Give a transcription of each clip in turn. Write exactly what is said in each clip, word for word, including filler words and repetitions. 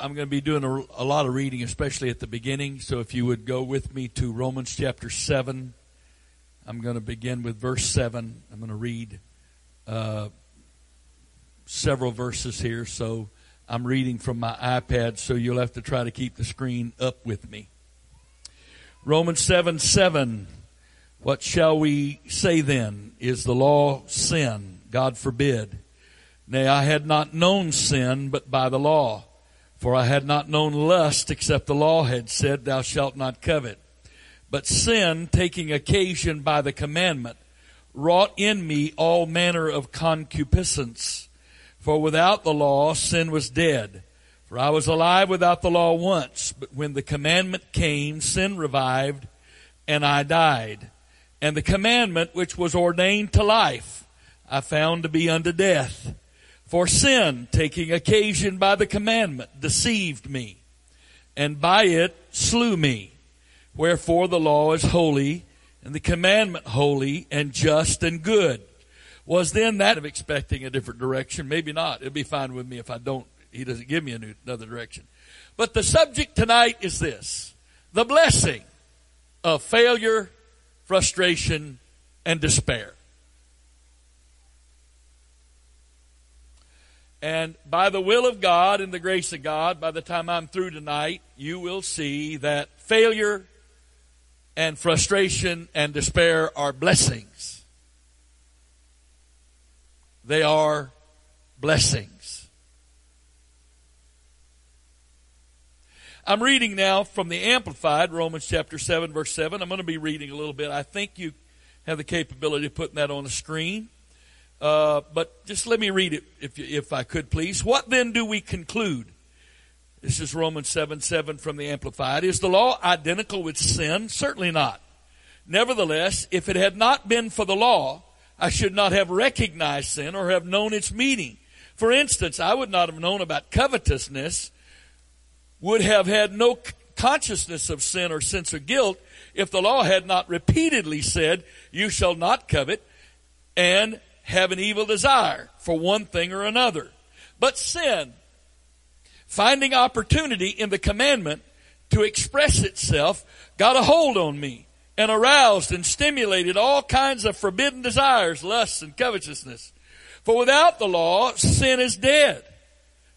I'm going to be doing a, a lot of reading, especially at the beginning. So if you would go with me to Romans chapter seven, I'm going to begin with verse seven. I'm going to read uh, several verses here. So I'm reading from my iPad, so you'll have to try to keep the screen up with me. Romans seven seven. What shall we say then? Is the law sin? God forbid. Nay, I had not known sin but by the law. For I had not known lust except the law had said, Thou shalt not covet. But sin, taking occasion by the commandment, wrought in me all manner of concupiscence. For without the law, sin was dead. For I was alive without the law once. But when the commandment came, sin revived, and I died. And the commandment which was ordained to life, I found to be unto death. For sin, taking occasion by the commandment, deceived me, and by it slew me. Wherefore the law is holy, and the commandment holy, and just and good. Was then that of expecting a different direction? Maybe not. It'll be fine with me if I don't. He doesn't give me a new, another direction. But the subject tonight is this: the blessing of failure, frustration, and despair. And by the will of God and the grace of God, by the time I'm through tonight, you will see that failure and frustration and despair are blessings. They are blessings. I'm reading now from the Amplified, Romans chapter seven, verse seven. I'm going to be reading a little bit. I think you have the capability of putting that on the screen. Uh, but just let me read it, if you, if I could, please. What then do we conclude? This is Romans seven seven from the Amplified. Is the law identical with sin? Certainly not. Nevertheless, if it had not been for the law, I should not have recognized sin or have known its meaning. For instance, I would not have known about covetousness, would have had no consciousness of sin or sense of guilt if the law had not repeatedly said, you shall not covet, and have an evil desire for one thing or another. But sin, finding opportunity in the commandment to express itself, got a hold on me and aroused and stimulated all kinds of forbidden desires, lusts, and covetousness. For without the law, sin is dead.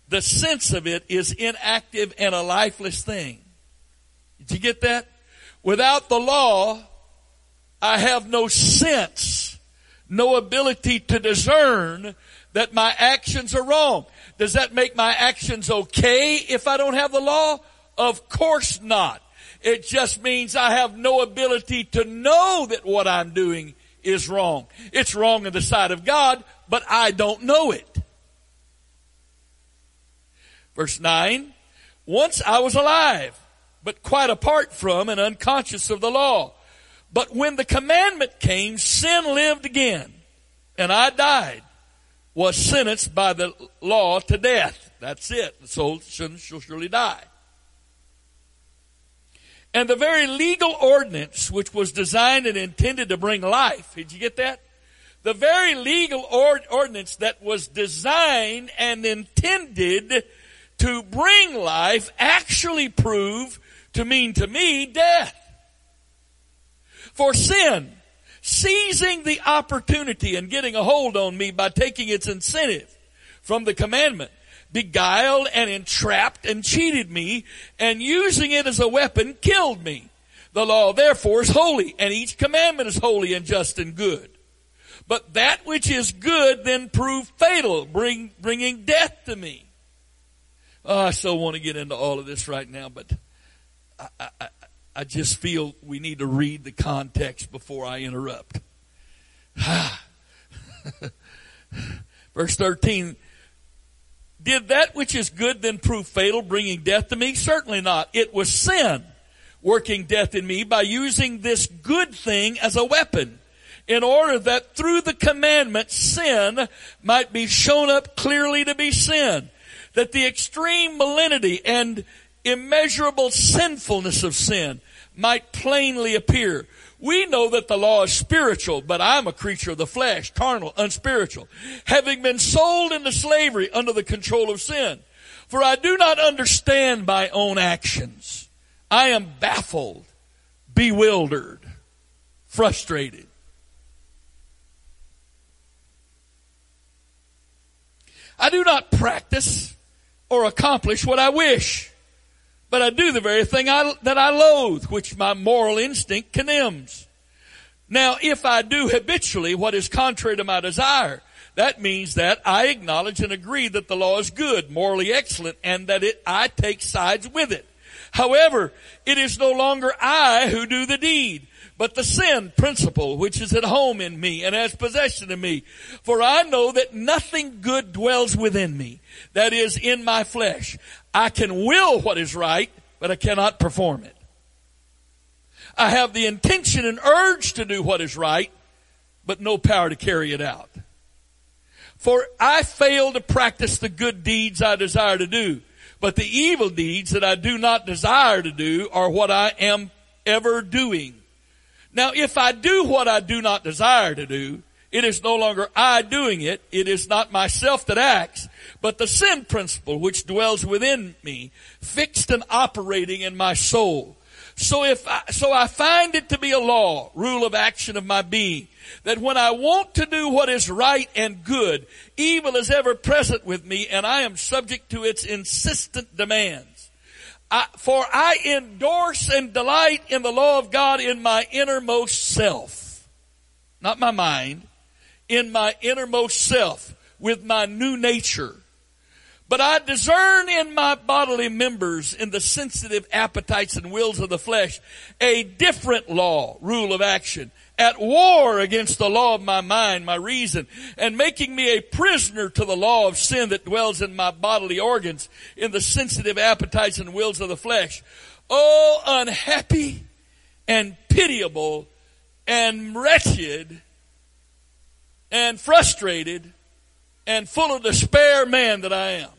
The sense of it is inactive and a lifeless thing. Did you get that? Without the law, I have no sense, no ability to discern that my actions are wrong. Does that make my actions okay if I don't have the law? Of course not. It just means I have no ability to know that what I'm doing is wrong. It's wrong in the sight of God, but I don't know it. Verse nine, once I was alive, but quite apart from and unconscious of the law. But when the commandment came, sin lived again, and I died, was sentenced by the law to death. That's it. The soul shall surely die. And the very legal ordinance which was designed and intended to bring life, did you get that? The very legal ord- ordinance that was designed and intended to bring life actually proved to mean to me death. For sin, seizing the opportunity and getting a hold on me by taking its incentive from the commandment, beguiled and entrapped and cheated me, and using it as a weapon killed me. The law therefore is holy, and each commandment is holy and just and good. But that which is good then proved fatal, bring, bringing death to me. Oh, I so want to get into all of this right now, but I... I, I I just feel we need to read the context before I interrupt. Verse thirteen, did that which is good then prove fatal, bringing death to me? Certainly not. It was sin working death in me by using this good thing as a weapon in order that through the commandment sin might be shown up clearly to be sin, that the extreme malignity and immeasurable sinfulness of sin might plainly appear. We know that the law is spiritual, but I'm a creature of the flesh, carnal, unspiritual, having been sold into slavery under the control of sin. For I do not understand my own actions. I am baffled, bewildered, frustrated. I do not practice or accomplish what I wish, but I do the very thing I, that I loathe, which my moral instinct condemns. Now, if I do habitually what is contrary to my desire, that means that I acknowledge and agree that the law is good, morally excellent, and that it, I take sides with it. However, it is no longer I who do the deed, but the sin principle which is at home in me and has possession of me. For I know that nothing good dwells within me, that is, in my flesh. I can will what is right, but I cannot perform it. I have the intention and urge to do what is right, but no power to carry it out. For I fail to practice the good deeds I desire to do, but the evil deeds that I do not desire to do are what I am ever doing. Now, if I do what I do not desire to do, it is no longer I doing it. It is not myself that acts, but the sin principle which dwells within me, fixed and operating in my soul. So if I, so I find it to be a law, rule of action of my being, that when I want to do what is right and good, evil is ever present with me, and I am subject to its insistent demands. I, for I endorse and delight in the law of God in my innermost self, not my mind, in my innermost self with my new nature. But I discern in my bodily members, in the sensitive appetites and wills of the flesh, a different law, rule of action, at war against the law of my mind, my reason, and making me a prisoner to the law of sin that dwells in my bodily organs, in the sensitive appetites and wills of the flesh. Oh, unhappy and pitiable and wretched and frustrated and full of despair man that I am.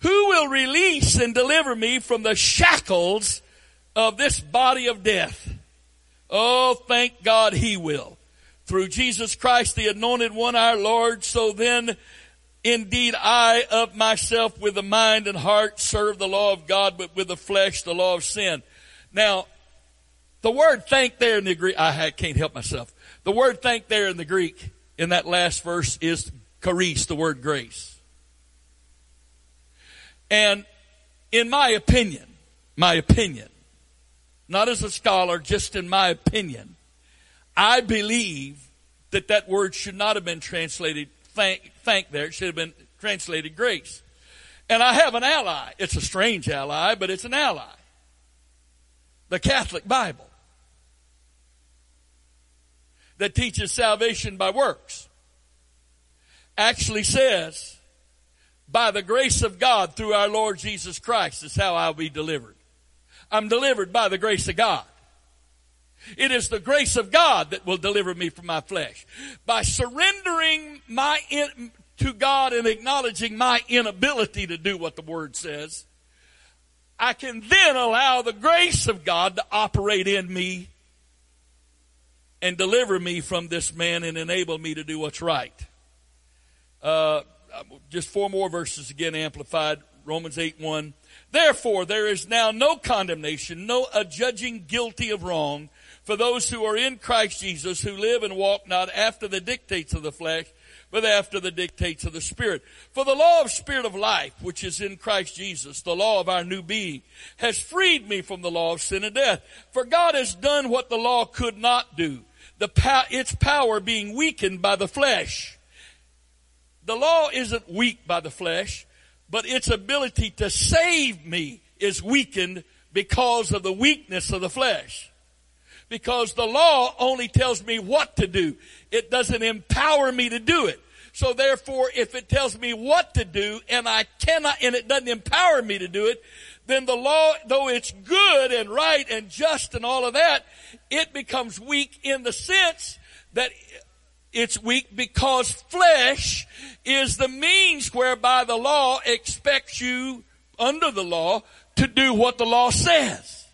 Who will release and deliver me from the shackles of this body of death? Oh, thank God he will. Through Jesus Christ, the Anointed One, our Lord. So then, indeed, I of myself with the mind and heart serve the law of God, but with the flesh, the law of sin. Now, the word thank there in the Greek, I can't help myself. The word thank there in the Greek, in that last verse, is charis, the word grace. And in my opinion, my opinion, not as a scholar, just in my opinion, I believe that that word should not have been translated thank, thank there. It should have been translated grace. And I have an ally. It's a strange ally, but it's an ally. The Catholic Bible that teaches salvation by works actually says, by the grace of God through our Lord Jesus Christ is how I'll be delivered. I'm delivered by the grace of God. It is the grace of God that will deliver me from my flesh. By surrendering my in, to God and acknowledging my inability to do what the Word says, I can then allow the grace of God to operate in me and deliver me from this man and enable me to do what's right. Uh, just four more verses again, Amplified, Romans eight one. Therefore, there is now no condemnation, no adjudging guilty of wrong for those who are in Christ Jesus, who live and walk not after the dictates of the flesh, but after the dictates of the Spirit. For the law of Spirit of life, which is in Christ Jesus, the law of our new being, has freed me from the law of sin and death. For God has done what the law could not do, the pow- its power being weakened by the flesh. The law isn't weak by the flesh, but its ability to save me is weakened because of the weakness of the flesh. Because the law only tells me what to do. It doesn't empower me to do it. So therefore, if it tells me what to do and I cannot, and it doesn't empower me to do it, then the law, though it's good and right and just and all of that, it becomes weak in the sense that it's weak because flesh is the means whereby the law expects you, under the law, to do what the law says.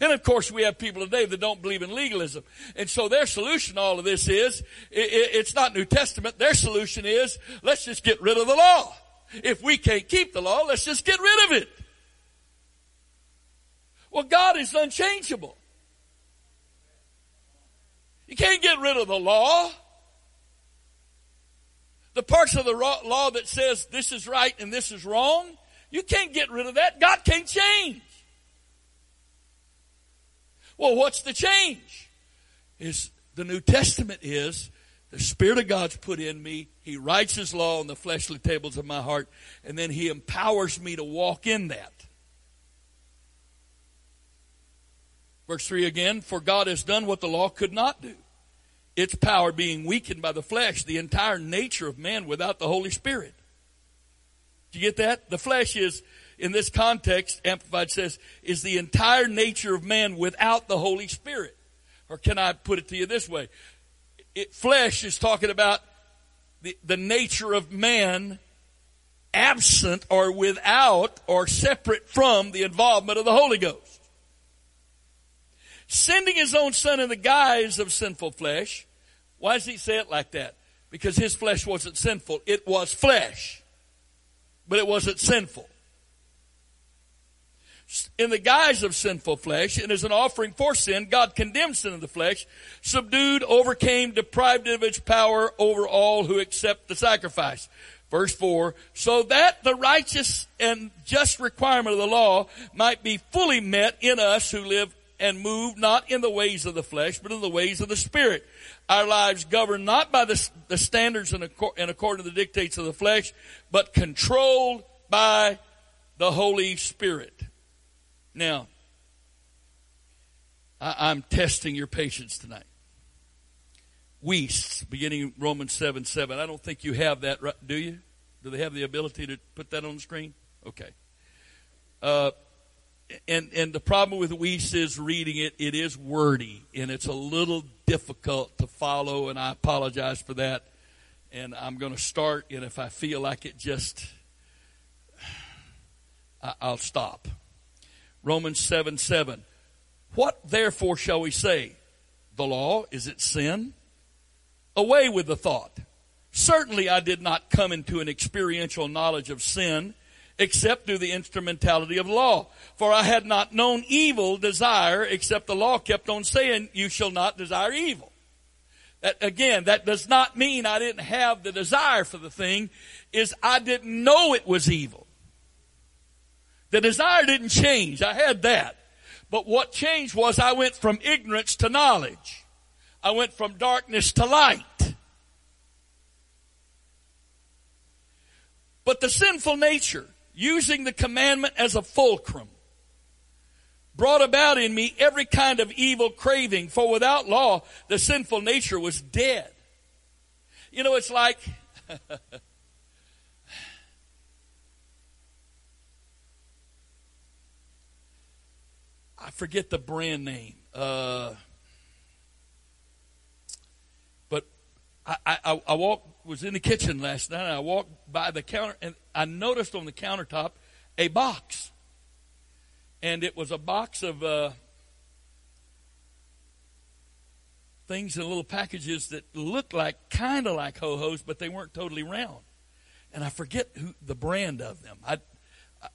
And of course, we have people today that don't believe in legalism. And so their solution to all of this is, it's not New Testament. Their solution is, let's just get rid of the law. If we can't keep the law, let's just get rid of it. Well, God is unchangeable. You can't get rid of the law. The parts of the law that says this is right and this is wrong, you can't get rid of that. God can't change. Well, what's the change? Is the New Testament is the Spirit of God's put in me. He writes His law on the fleshly tables of my heart, and then He empowers me to walk in that. Verse three again, for God has done what the law could not do. Its power being weakened by the flesh, the entire nature of man without the Holy Spirit. Do you get that? The flesh is, in this context, Amplified says, is the entire nature of man without the Holy Spirit. Or can I put it to you this way? It, flesh is talking about the, the nature of man absent or without or separate from the involvement of the Holy Ghost. Sending His own Son in the guise of sinful flesh. Why does He say it like that? Because His flesh wasn't sinful. It was flesh, but it wasn't sinful. In the guise of sinful flesh, and as an offering for sin, God condemned sin in the flesh, subdued, overcame, deprived of its power over all who accept the sacrifice. Verse four, so that the righteous and just requirement of the law might be fully met in us who live and move not in the ways of the flesh, but in the ways of the Spirit. Our lives governed not by the, the standards and according to the dictates of the flesh, but controlled by the Holy Spirit. Now, I, I'm testing your patience tonight. We, beginning Romans seven seven. I don't think you have that, right, do you? Do they have the ability to put that on the screen? Okay. Uh, and, and the problem with we is reading it, it is wordy, and it's a little difficult to follow, and I apologize for that. And I'm going to start, and if I feel like it just, I, I'll stop. Romans seven seven. What therefore shall we say? The law, is it sin? Away with the thought. Certainly I did not come into an experiential knowledge of sin except through the instrumentality of law. For I had not known evil desire except the law kept on saying, you shall not desire evil. That, again, that does not mean I didn't have the desire for the thing. Is I didn't know it was evil. The desire didn't change. I had that. But what changed was I went from ignorance to knowledge. I went from darkness to light. But the sinful nature, using the commandment as a fulcrum, brought about in me every kind of evil craving. For without law, the sinful nature was dead. You know, it's like... I forget the brand name, uh, but I, I, I walked, was in the kitchen last night, and I walked by the counter, and I noticed on the countertop a box. And it was a box of uh, things in little packages that looked like, kind of like Ho Ho's, but they weren't totally round. And I forget who the brand of them. I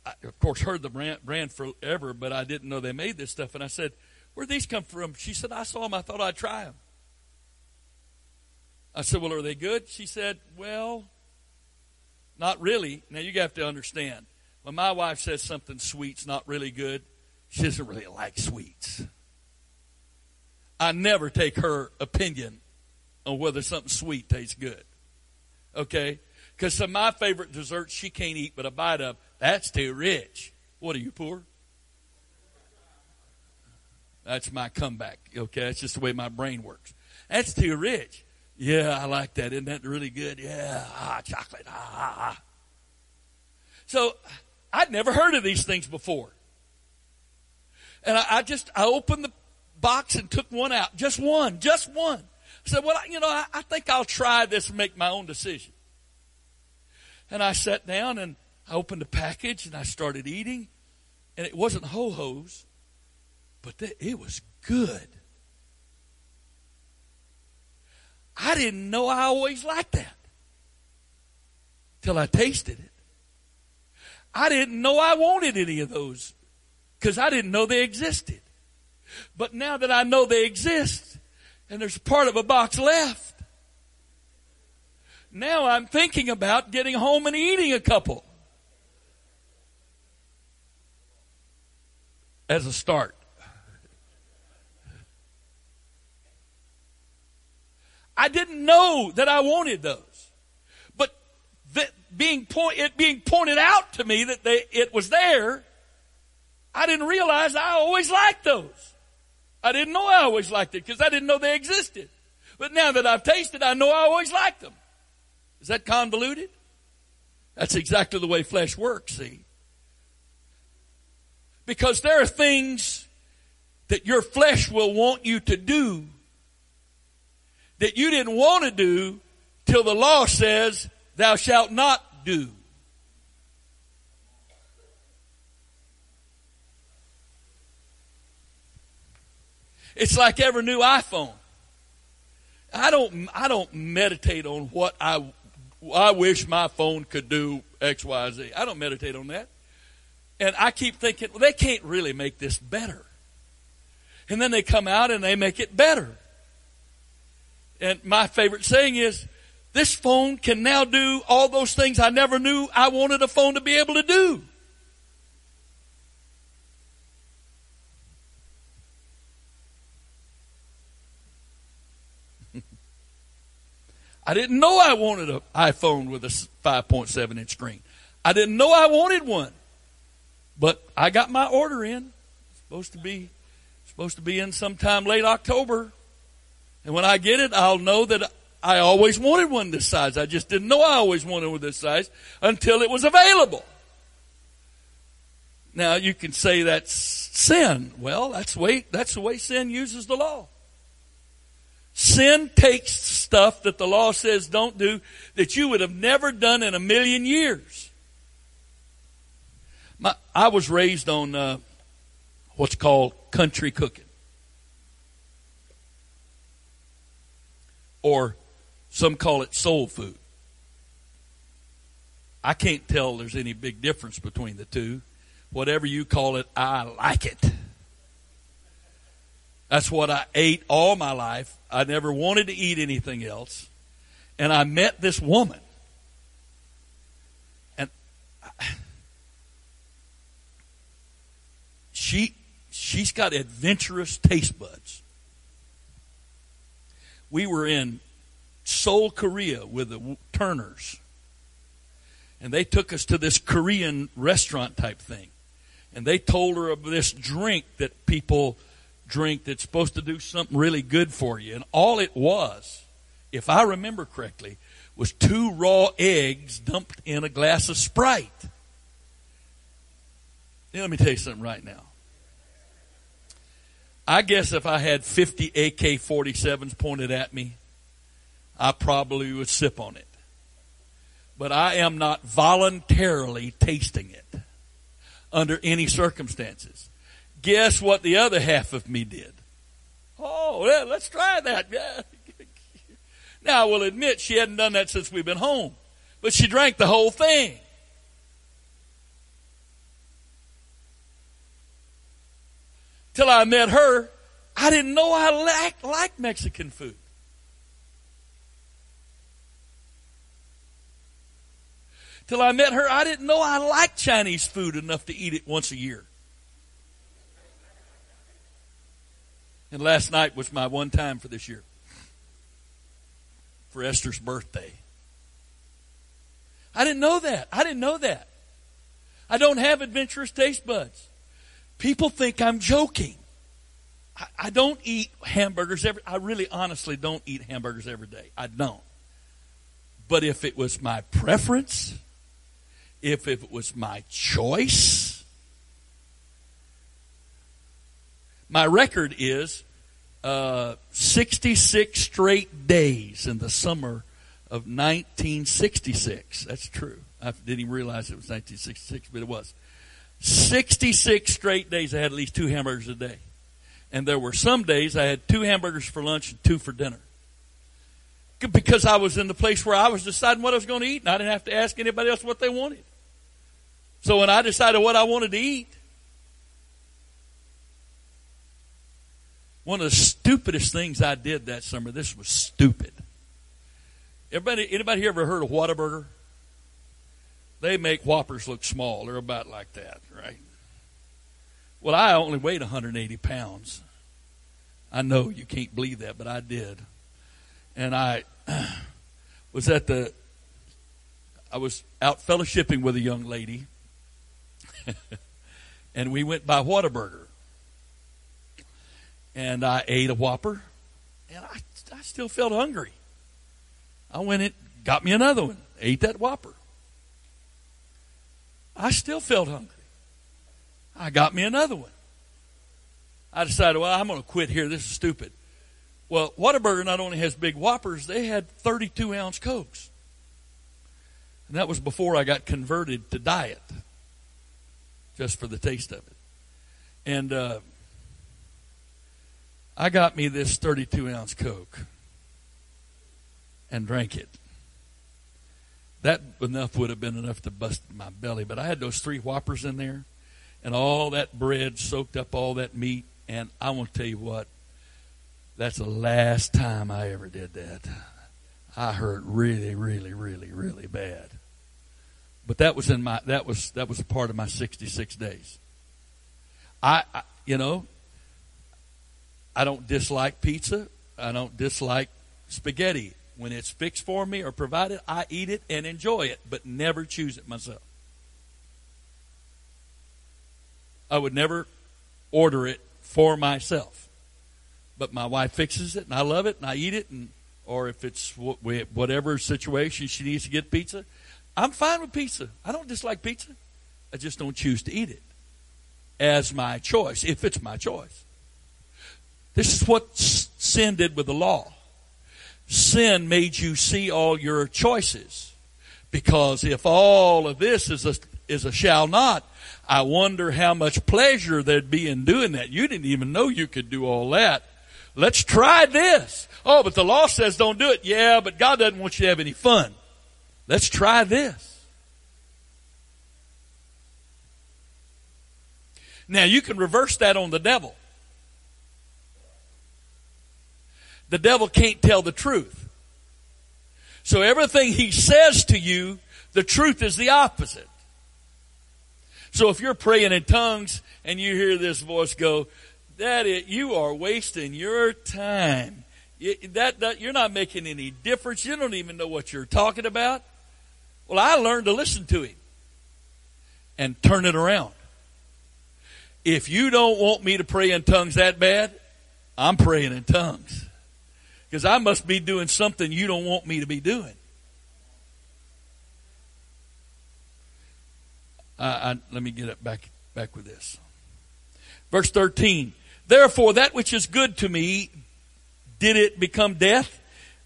I, of course, heard the brand, brand forever, but I didn't know they made this stuff. And I said, where'd these come from? She said, I saw them. I thought I'd try them. I said, well, are they good? She said, well, not really. Now, you have to understand, when my wife says something sweet's not really good, she doesn't really like sweets. I never take her opinion on whether something sweet tastes good. Okay? Because some of my favorite desserts she can't eat but a bite of. That's too rich. What are you, poor? That's my comeback. Okay, that's just the way my brain works. That's too rich. Yeah, I like that. Isn't that really good? Yeah, ah, chocolate. Ah, ah. So I'd never heard of these things before. And I, I just, I opened the box and took one out. Just one, just one. I said, well, you know, I, I think I'll try this and make my own decision. And I sat down and I opened the package and I started eating. And it wasn't Ho Ho's, but th- it was good. I didn't know I always liked that till I tasted it. I didn't know I wanted any of those because I didn't know they existed. But now that I know they exist and there's part of a box left, now I'm thinking about getting home and eating a couple as a start. I didn't know that I wanted those, but that being point, it being pointed out to me that they, it was there, I didn't realize I always liked those. I didn't know I always liked it because I didn't know they existed. But now that I've tasted, I know I always liked them. Is that convoluted? That's exactly the way flesh works, see. Because there are things that your flesh will want you to do that you didn't want to do till the law says, thou shalt not do. It's like every new iPhone. I don't, I don't meditate on what I, I wish my phone could do X, Y, Z. I don't meditate on that. And I keep thinking, well, they can't really make this better. And then they come out and they make it better. And my favorite saying is, this phone can now do all those things I never knew I wanted a phone to be able to do. I didn't know I wanted an iPhone with a five point seven inch screen. I didn't know I wanted one. But I got my order in. It's supposed to be, supposed to be in sometime late October. And when I get it, I'll know that I always wanted one this size. I just didn't know I always wanted one this size until it was available. Now, you can say that's sin. Well, that's the way, that's the way sin uses the law. Sin takes stuff that the law says don't do that you would have never done in a million years. My, I was raised on uh, what's called country cooking. Or some call it soul food. I can't tell there's any big difference between the two. Whatever you call it, I like it. That's what I ate all my life. I never wanted to eat anything else. And I met this woman. And I, she, she's got adventurous taste buds. We were in Seoul, Korea with the Turners. And they took us to this Korean restaurant type thing. And they told her of this drink that people drink that's supposed to do something really good for you. And all it was, if I remember correctly, was two raw eggs dumped in a glass of Sprite. Now, let me tell you something right now. I guess if I had fifty A K forty-sevens pointed at me, I probably would sip on it. But I am not voluntarily tasting it under any circumstances. Guess what the other half of me did? Oh, well, let's try that. Now, I will admit she hadn't done that since we've been home, but she drank the whole thing. Till I met her, I didn't know I liked, liked Mexican food. Till I met her, I didn't know I liked Chinese food enough to eat it once a year. And last night was my one time for this year. For Esther's birthday. I didn't know that. I didn't know that. I don't have adventurous taste buds. People think I'm joking. I, I don't eat hamburgers every. I really honestly don't eat hamburgers every day. I don't. But if it was my preference, if, if it was my choice, my record is uh, sixty-six straight days in the summer of nineteen sixty-six. That's true. I didn't even realize it was nineteen sixty-six, but it was. sixty-six straight days I had at least two hamburgers a day. And there were some days I had two hamburgers for lunch and two for dinner. Because I was in the place where I was deciding what I was going to eat, and I didn't have to ask anybody else what they wanted. So when I decided what I wanted to eat, one of the stupidest things I did that summer, this was stupid. Everybody, anybody here ever heard of Whataburger? They make Whoppers look small. They're about like that, right? Well, I only weighed one hundred eighty pounds. I know you can't believe that, but I did. And I was at the, I was out fellowshipping with a young lady. And we went by Whataburger. And I ate a Whopper. And I, I still felt hungry. I went and got me another one. Ate that Whopper. I still felt hungry. I got me another one. I decided, well, I'm going to quit here. This is stupid. Well, Whataburger not only has big Whoppers, they had thirty-two ounce Cokes. And that was before I got converted to diet, just for the taste of it. And uh, I got me this thirty-two ounce Coke and drank it. That enough would have been enough to bust my belly. But I had those three Whoppers in there. And all that bread soaked up all that meat. And I want to tell you what. That's the last time I ever did that. I hurt really, really, really, really bad. But that was in my that was that was a part of my sixty-six days. I, I you know, I don't dislike pizza. I don't dislike spaghetti. When it's fixed for me or provided, I eat it and enjoy it, but never choose it myself. I would never order it for myself. But my wife fixes it, and I love it, and I eat it. And or if it's whatever situation she needs to get pizza, I'm fine with pizza. I don't dislike pizza. I just don't choose to eat it as my choice, if it's my choice. This is what sin did with the law. Sin made you see all your choices. Because if all of this is a, is a shall not, I wonder how much pleasure there'd be in doing that. You didn't even know you could do all that. Let's try this. Oh, but the law says don't do it. Yeah, but God doesn't want you to have any fun. Let's try this. Now, you can reverse that on the devil. The devil can't tell the truth. So everything he says to you, the truth is the opposite. So if you're praying in tongues and you hear this voice go, that it, you are wasting your time. It, that, that you're not making any difference. You don't even know what you're talking about. Well, I learned to listen to him and turn it around. If you don't want me to pray in tongues that bad, I'm praying in tongues. Because I must be doing something you don't want me to be doing. I, I, let me get it back, back with this. Verse thirteen. Therefore, that which is good to me, did it become death?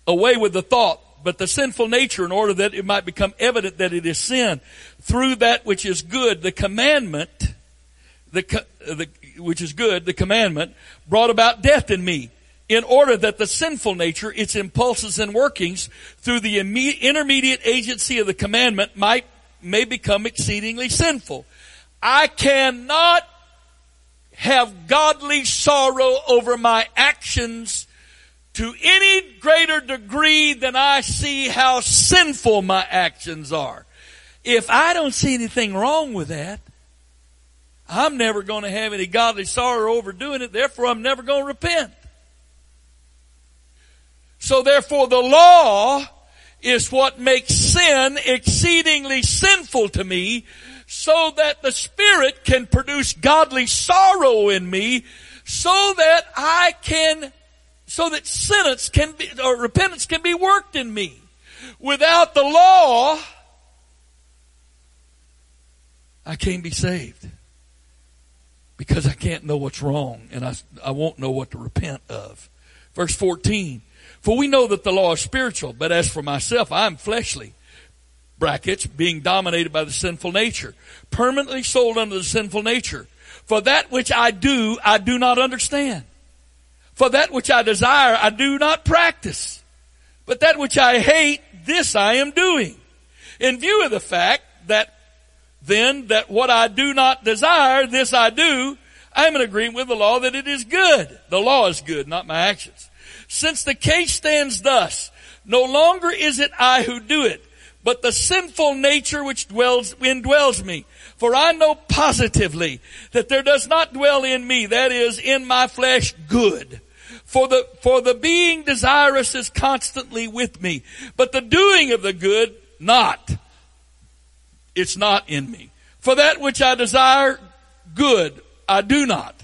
Away with the thought, but the sinful nature, in order that it might become evident that it is sin. Through that which is good, the commandment, the, the which is good, the commandment, brought about death in me. In order that the sinful nature, its impulses and workings, through the immediate, intermediate agency of the commandment, might may become exceedingly sinful. I cannot have godly sorrow over my actions to any greater degree than I see how sinful my actions are. If I don't see anything wrong with that, I'm never going to have any godly sorrow over doing it. Therefore, I'm never going to repent. So therefore the law is what makes sin exceedingly sinful to me, so that the Spirit can produce godly sorrow in me, so that I can, so that sentence can be, or repentance can be worked in me. Without the law, I can't be saved. Because I can't know what's wrong, and I, I won't know what to repent of. Verse fourteen. For we know that the law is spiritual, but as for myself, I am fleshly, brackets, being dominated by the sinful nature, permanently sold under the sinful nature. For that which I do, I do not understand. For that which I desire, I do not practice. But that which I hate, this I am doing. In view of the fact that then that what I do not desire, this I do, I am in agreement with the law that it is good. The law is good, not my actions. Since the case stands thus, no longer is it I who do it, but the sinful nature which dwells indwells me. For I know positively that there does not dwell in me, that is, in my flesh, good. For the, for the being desirous is constantly with me, but the doing of the good, not. It's not in me. For that which I desire, good, I do not.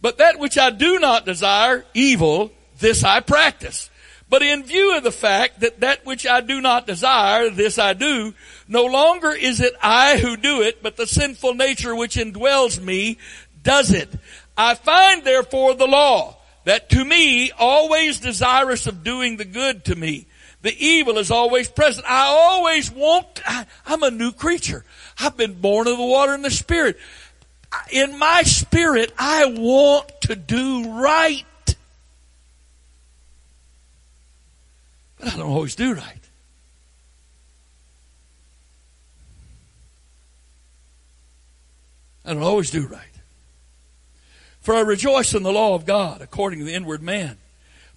But that which I do not desire, evil, this I practice. But in view of the fact that that which I do not desire, this I do, no longer is it I who do it, but the sinful nature which indwells me does it. I find therefore the law, that to me, always desirous of doing the good to me, the evil is always present. I always want, I, I'm a new creature. I've been born of the water and the Spirit. In my spirit, I want to do right. I don't always do right. I don't always do right. For I rejoice in the law of God according to the inward man.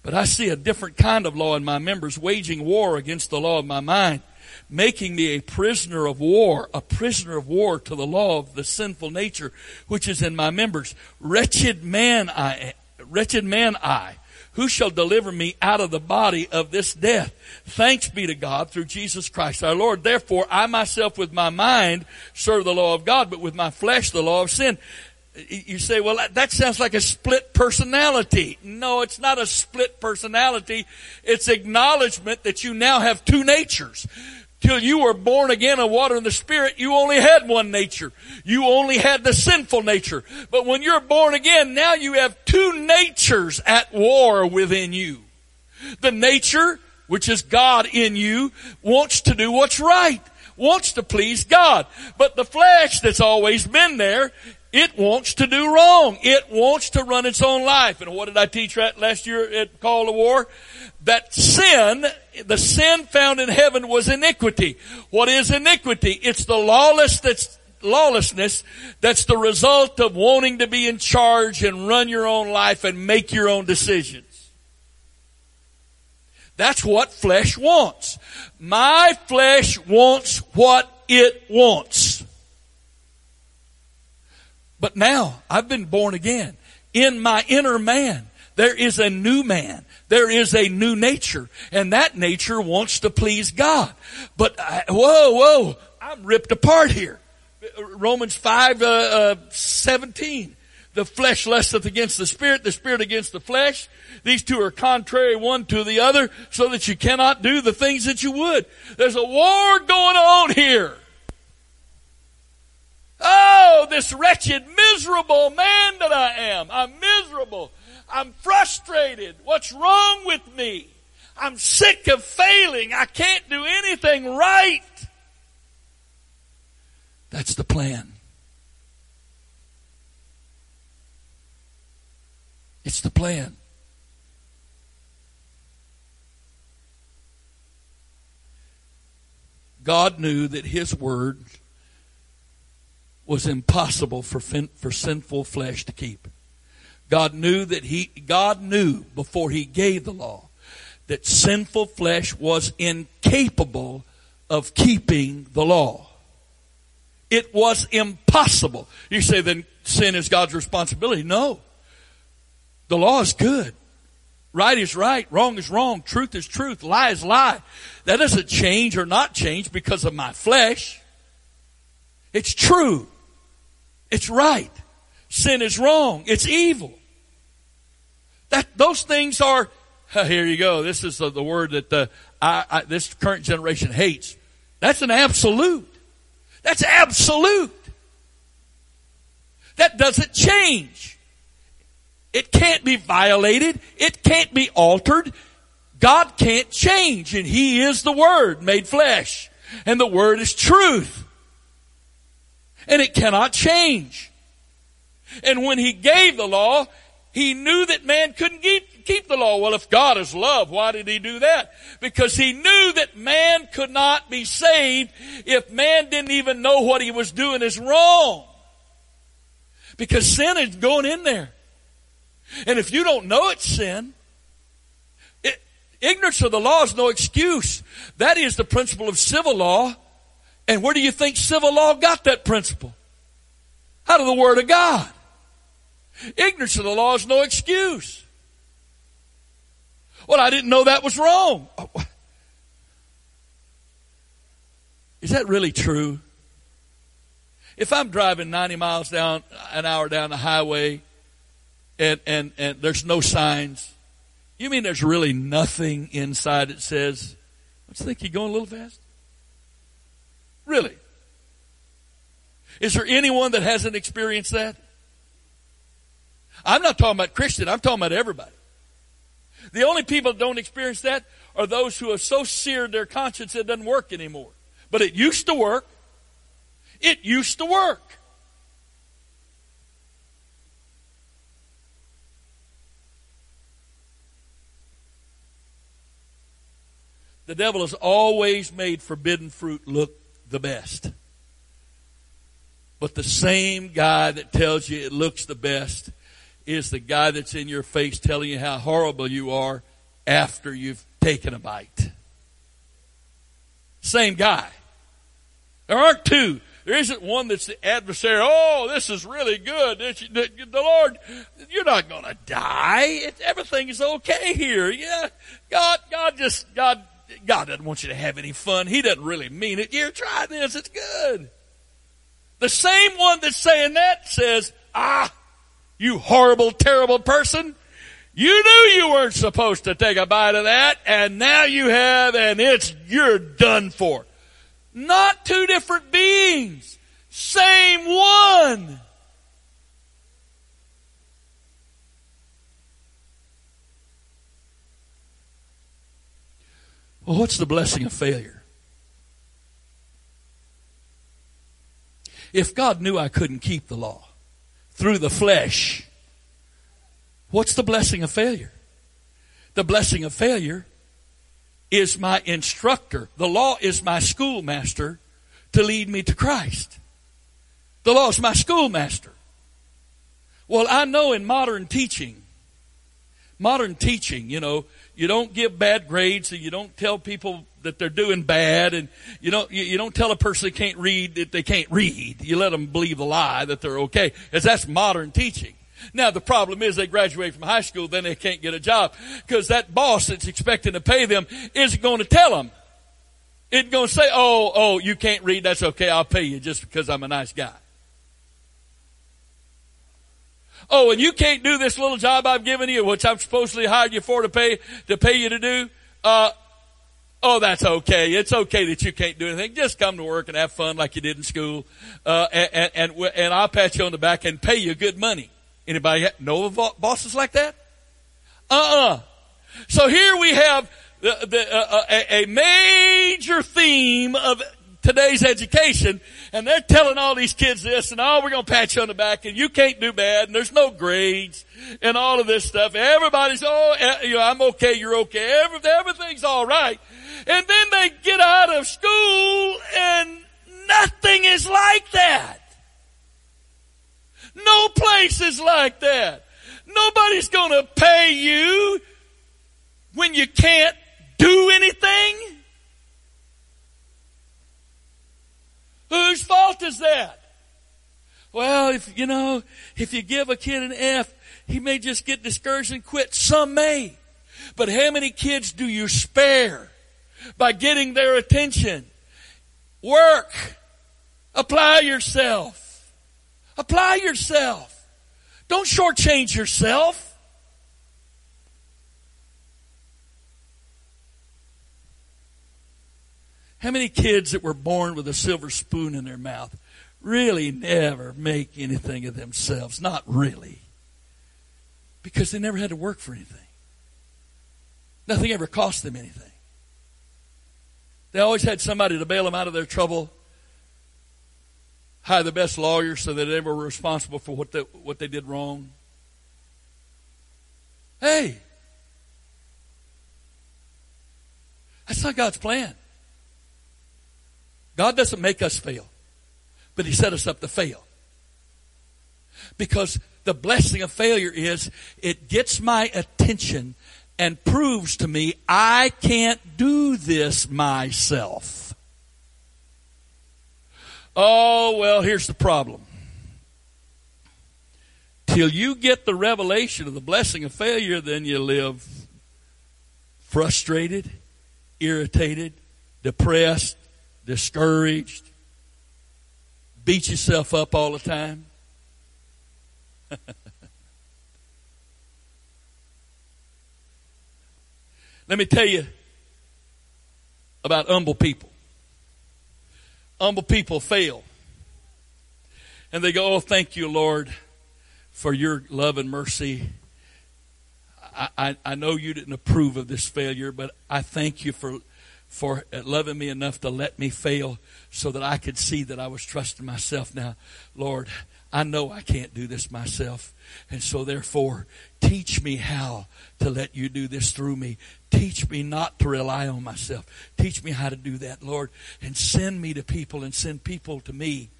But I see a different kind of law in my members, waging war against the law of my mind, making me a prisoner of war, a prisoner of war to the law of the sinful nature which is in my members. Wretched man I am. Wretched man I. Who shall deliver me out of the body of this death? Thanks be to God through Jesus Christ our Lord. Therefore, I myself with my mind serve the law of God, but with my flesh the law of sin. You say, well, that sounds like a split personality. No, it's not a split personality. It's acknowledgement that you now have two natures. Till you were born again of water and the Spirit, you only had one nature. You only had the sinful nature. But when you're born again, now you have two natures at war within you. The nature, which is God in you, wants to do what's right, wants to please God. But the flesh that's always been there, it wants to do wrong. It wants to run its own life. And what did I teach last year at Call to War? That sin, the sin found in heaven was iniquity. What is iniquity? It's the lawless that's, lawlessness that's the result of wanting to be in charge and run your own life and make your own decisions. That's what flesh wants. My flesh wants what it wants. But now, I've been born again. In my inner man, there is a new man. There is a new nature. And that nature wants to please God. But, I, whoa, whoa, I'm ripped apart here. Romans five, uh, uh, seventeen. The flesh lusteth against the Spirit, the Spirit against the flesh. These two are contrary one to the other, so that you cannot do the things that you would. There's a war going on here. Oh, this wretched, miserable man that I am. I'm miserable. I'm frustrated. What's wrong with me? I'm sick of failing. I can't do anything right. That's the plan. It's the plan. God knew that His Word was impossible for fin- for sinful flesh to keep. God knew that he God knew before He gave the law that sinful flesh was incapable of keeping the law. It was impossible. You say then sin is God's responsibility. No. The law is good. Right is right, wrong is wrong, truth is truth, lie is lie. That doesn't change or not change because of my flesh. It's true. It's right. Sin is wrong. It's evil. That those things are. Here you go. This is the, the word that the I, I, this current generation hates. That's an absolute. That's absolute. That doesn't change. It can't be violated. It can't be altered. God can't change, and He is the Word made flesh, and the Word is truth, and it cannot change. And when He gave the law, He knew that man couldn't keep, keep the law. Well, if God is love, why did he do that? Because he knew that man could not be saved if man didn't even know what he was doing is wrong. Because sin is going in there. And if you don't know it's sin, it, ignorance of the law is no excuse. That is the principle of civil law. And where do you think civil law got that principle? Out of the Word of God. Ignorance of the law is no excuse. Well, I didn't know that was wrong. Oh, is that really true? If I'm driving ninety miles down an hour down the highway and, and, and there's no signs, you mean there's really nothing inside that says, don't you think you're going a little fast? Really? Is there anyone that hasn't experienced that? I'm not talking about Christian. I'm talking about everybody. The only people that don't experience that are those who have so seared their conscience it doesn't work anymore. But it used to work. It used to work. The devil has always made forbidden fruit look the best. But the same guy that tells you it looks the best is the guy that's in your face telling you how horrible you are after you've taken a bite. Same guy. There aren't two. There isn't one that's the adversary. Oh, this is really good. The Lord, you're not going to die. It's, everything is okay here. Yeah, God, God just, God, God doesn't want you to have any fun. He doesn't really mean it. Here, try this. It's good. The same one that's saying that says, ah, you horrible, terrible person. You knew you weren't supposed to take a bite of that, and now you have, and it's, you're done for. Not two different beings. Same one. Well, what's the blessing of failure? If God knew I couldn't keep the law through the flesh, what's the blessing of failure? The blessing of failure is my instructor. The law is my schoolmaster to lead me to Christ. The law is my schoolmaster. Well, I know in modern teaching, modern teaching, you know, you don't give bad grades and you don't tell people that they're doing bad, and you don't, you don't tell a person that can't read that they can't read. You let them believe the lie that they're okay. Because that's modern teaching. Now, the problem is they graduate from high school, then they can't get a job because that boss that's expecting to pay them isn't going to tell them. It's going to say, oh, oh, you can't read. That's okay. I'll pay you just because I'm a nice guy. Oh, and you can't do this little job I've given you, which I'm supposedly hired you for to pay, to pay you to do. Uh, Oh, that's okay. It's okay that you can't do anything. Just come to work and have fun like you did in school. Uh, and, and, and I'll pat you on the back and pay you good money. Anybody know bosses like that? Uh-uh. So here we have the, the, uh, a, a major theme of today's education, and they're telling all these kids this, and oh, we're going to pat you on the back, and you can't do bad, and there's no grades, and all of this stuff. Everybody's, oh, you know, I'm okay, you're okay, Every, everything's all right. And then they get out of school and nothing is like that. No place is like that. Nobody's going to pay you when you can't do anything. Whose fault is that? Well, if, you know, if you give a kid an F, he may just get discouraged and quit. Some may. But how many kids do you spare by getting their attention? Work. Apply yourself. Apply yourself. Don't shortchange yourself. How many kids that were born with a silver spoon in their mouth really never make anything of themselves? Not really. Because they never had to work for anything. Nothing ever cost them anything. They always had somebody to bail them out of their trouble. Hire the best lawyer so that they were responsible for what they, what they did wrong. Hey, That's not God's plan. God doesn't make us fail, but He set us up to fail. Because the blessing of failure is it gets my attention and proves to me I can't do this myself. Oh, well, here's the problem. Till you get the revelation of the blessing of failure, then you live frustrated, irritated, depressed, discouraged, beat yourself up all the time. Let me tell you about humble people. Humble people fail. And they go, oh, thank you, Lord, for your love and mercy. I, I, I know you didn't approve of this failure, but I thank you for, for loving me enough to let me fail so that I could see that I was trusting myself. Now, Lord, I know I can't do this myself, and so therefore, teach me how to let you do this through me. Teach me not to rely on myself. Teach me how to do that, Lord, and send me to people and send people to me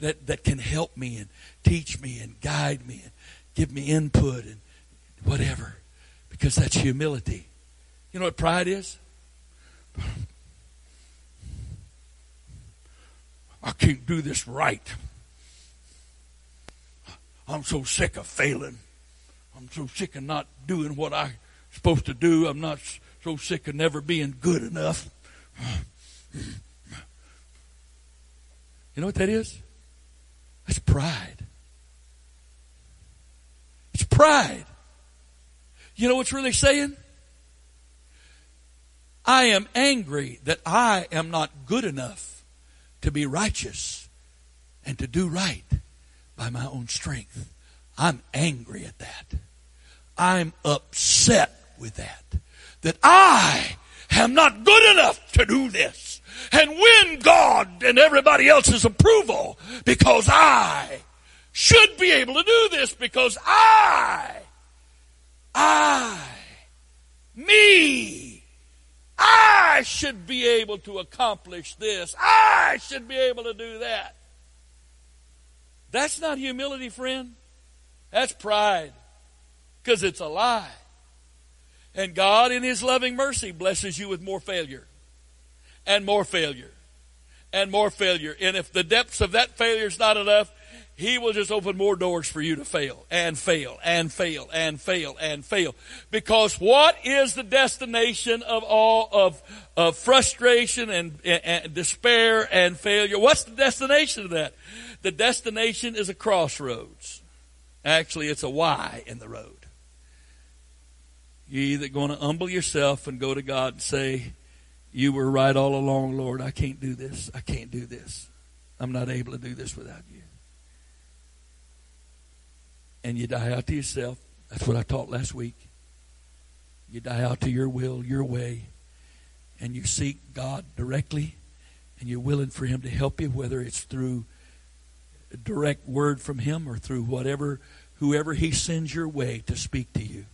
that, that can help me and teach me and guide me and give me input and whatever, because that's humility. You know what pride is? I can't do this right. I'm so sick of failing. I'm so sick of not doing what I'm supposed to do. I'm not so sick of never being good enough. You know what that is? That's pride. It's pride. You know what's really saying? I am angry that I am not good enough to be righteous and to do right by my own strength. I'm angry at that. I'm upset with that. That I am not good enough to do this and win God and everybody else's approval, because I should be able to do this, because I, I, me, I should be able to accomplish this. I should be able to do that. That's not humility, friend. That's pride, because it's a lie. And God, in His loving mercy, blesses you with more failure and more failure and more failure. And if the depths of that failure is not enough, He will just open more doors for you to fail and fail and fail and fail and fail. Because what is the destination of all of, of frustration and, and despair and failure? What's the destination of that? The destination is a crossroads. Actually, it's a Y in the road. You're either going to humble yourself and go to God and say, you were right all along, Lord. I can't do this. I can't do this. I'm not able to do this without you. And you die out to yourself. That's what I taught last week. You die out to your will, your way. And you seek God directly. And you're willing for Him to help you, whether it's through a direct word from Him or through whatever, whoever He sends your way to speak to you.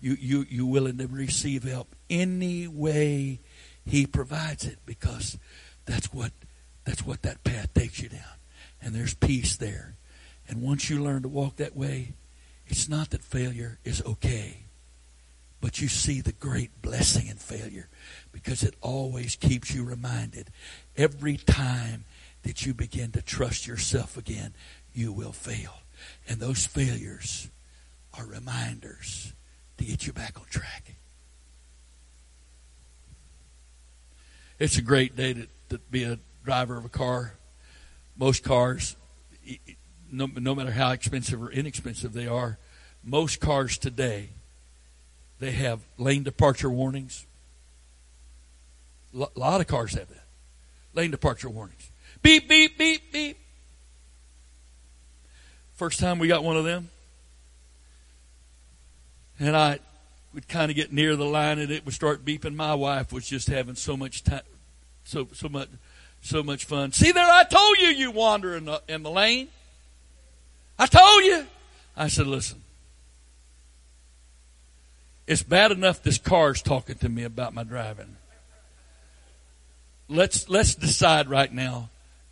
You, you, you're willing to receive help any way He provides it, because that's what, that's what that path takes you down. And there's peace there. And once you learn to walk that way, it's not that failure is okay, but you see the great blessing in failure, because it always keeps you reminded. Every time that you begin to trust yourself again, you will fail. And those failures are reminders to get you back on track. It's a great day to, to be a driver of a car. Most cars, it, No, no matter how expensive or inexpensive they are, most cars today, they have lane departure warnings. A L- lot of cars have that. Lane departure warnings. Beep, beep, beep, beep. First time we got one of them, and I would kind of get near the line, and it would start beeping. My wife was just having so much time, so so much, so much fun. See there, I told you, you wander in the, in the lane. I told you. I said, listen, it's bad enough this car's talking to me about my driving. let's let's decide right now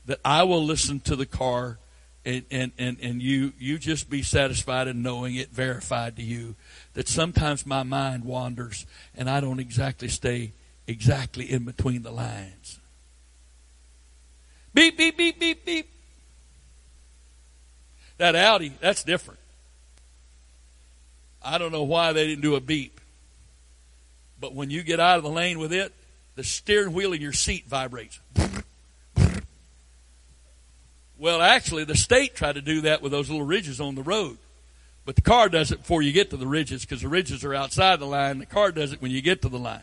that I will listen to the car, and, and, and, and you you just be satisfied in knowing it verified to you that sometimes my mind wanders and I don't exactly stay exactly in between the lines. Beep, beep, beep, beep, beep. That Audi, that's different. I don't know why they didn't do a beep. But when you get out of the lane with it, the steering wheel in your seat vibrates. Well, actually, the state tried to do that with those little ridges on the road. But the car does it before you get to the ridges, because the ridges are outside the line. The car does it when you get to the line.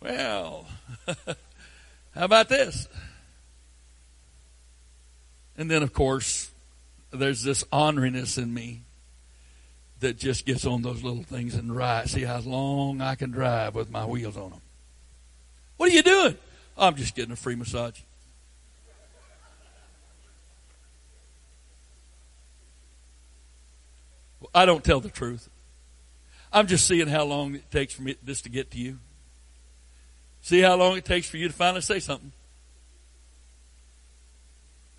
Well, how about this? And then, of course, there's this orneriness in me that just gets on those little things and drives. See how long I can drive with my wheels on them. What are you doing? Oh, I'm just getting a free massage. Well, I don't tell the truth. I'm just seeing how long it takes for me, this to get to you. See how long it takes for you to finally say something.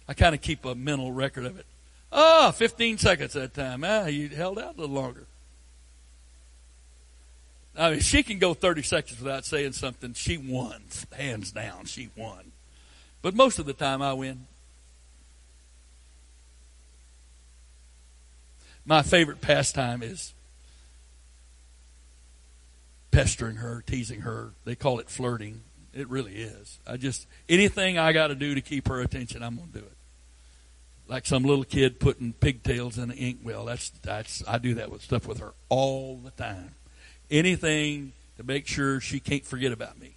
I kind of keep a mental record of it. Oh, fifteen seconds that time. Ah, you held out a little longer. I mean, she can go thirty seconds without saying something. She won. Hands down, she won. But most of the time, I win. My favorite pastime is pestering her, teasing her. They call it flirting. It really is. I just, anything I got to do to keep her attention, I'm going to do it. Like some little kid putting pigtails in an inkwell. That's that's I do that with stuff with her all the time. Anything to make sure she can't forget about me.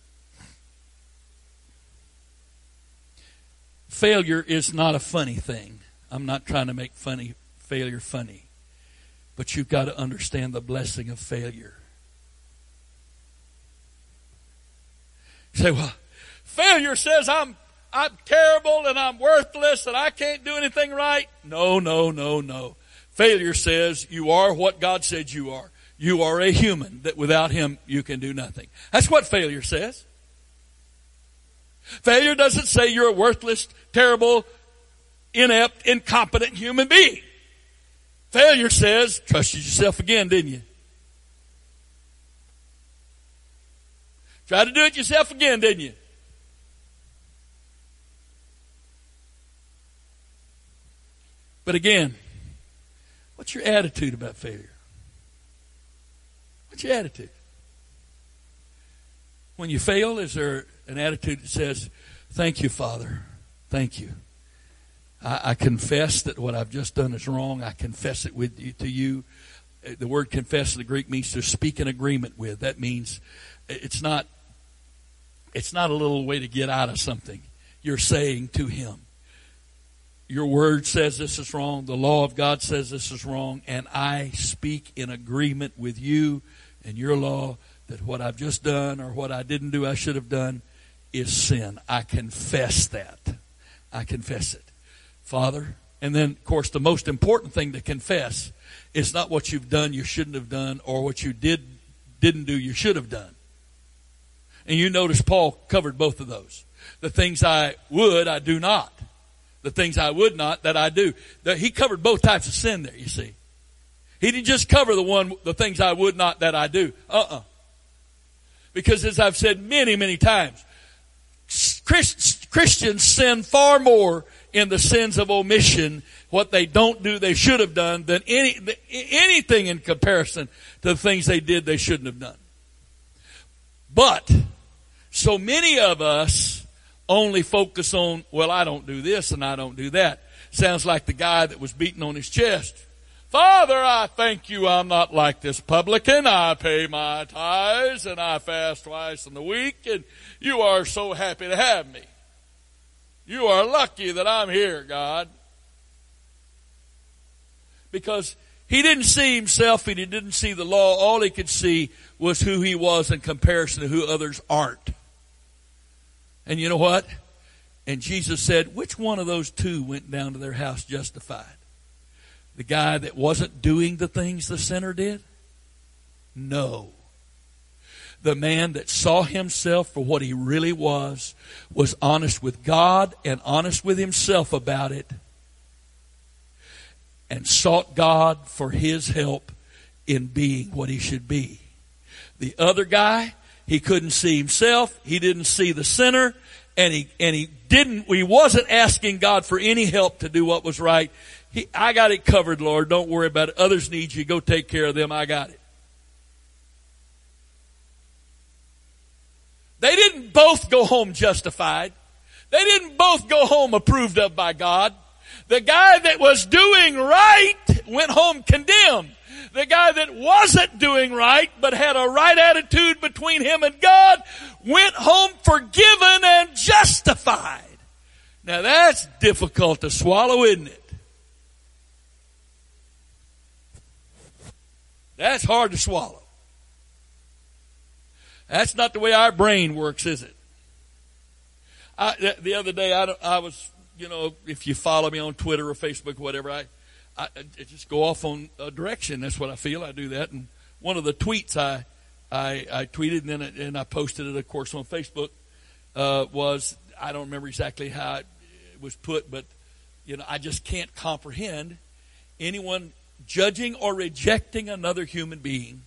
Failure is not a funny thing. I'm not trying to make funny failure funny. But you've got to understand the blessing of failure. You say, well, failure says I'm I'm terrible and I'm worthless and I can't do anything right. No, no, no, no. Failure says you are what God said you are. You are a human that without Him you can do nothing. That's what failure says. Failure doesn't say you're a worthless, terrible, inept, incompetent human being. Failure says, trusted yourself again, didn't you? Tried to do it yourself again, didn't you? But again, what's your attitude about failure? What's your attitude? When you fail, is there an attitude that says, thank you, Father, thank you. I, I confess that what I've just done is wrong. I confess it with you, to you. The word confess in the Greek means to speak in agreement with. That means it's not, it's not a little way to get out of something. You're saying to Him, your word says this is wrong. The law of God says this is wrong. And I speak in agreement with you and your law that what I've just done or what I didn't do I should have done is sin. I confess that. I confess it, Father. And then, of course, the most important thing to confess is not what you've done you shouldn't have done or what you did, didn't do you should have done. And you notice Paul covered both of those. The things I would, I do not. The things I would not, that I do. He covered both types of sin there, you see. He didn't just cover the one, the things I would not, that I do. Uh-uh. Because as I've said many, many times, Christ, Christians sin far more in the sins of omission, what they don't do they should have done, than any anything in comparison to the things they did they shouldn't have done. But so many of us only focus on, well, I don't do this and I don't do that. Sounds like the guy that was beaten on his chest. Father, I thank you I'm not like this publican. I pay my tithes and I fast twice in the week and you are so happy to have me. You are lucky that I'm here, God. Because he didn't see himself and he didn't see the law. All he could see was who he was in comparison to who others aren't. And you know what? And Jesus said, which one of those two went down to their house justified? The guy that wasn't doing the things the sinner did? No. The man that saw himself for what he really was, was honest with God and honest with himself about it, and sought God for his help in being what he should be. The other guy, he couldn't see himself, he didn't see the sinner, and he and he didn't he wasn't asking God for any help to do what was right. He, I got it covered, Lord. Don't worry about it. Others need you. Go take care of them. I got it. They didn't both go home justified. They didn't both go home approved of by God. The guy that was doing right went home condemned. The guy that wasn't doing right but had a right attitude between him and God went home forgiven and justified. Now that's difficult to swallow, isn't it? That's hard to swallow. That's not the way our brain works, is it? I, the other day, I, I was, you know, if you follow me on Twitter or Facebook or whatever, I, I, I just go off on a direction. That's what I feel. I do that. And one of the tweets I I, I tweeted and then it, and I posted it, of course, on Facebook uh, was, I don't remember exactly how it was put, but, you know, I just can't comprehend anyone judging or rejecting another human being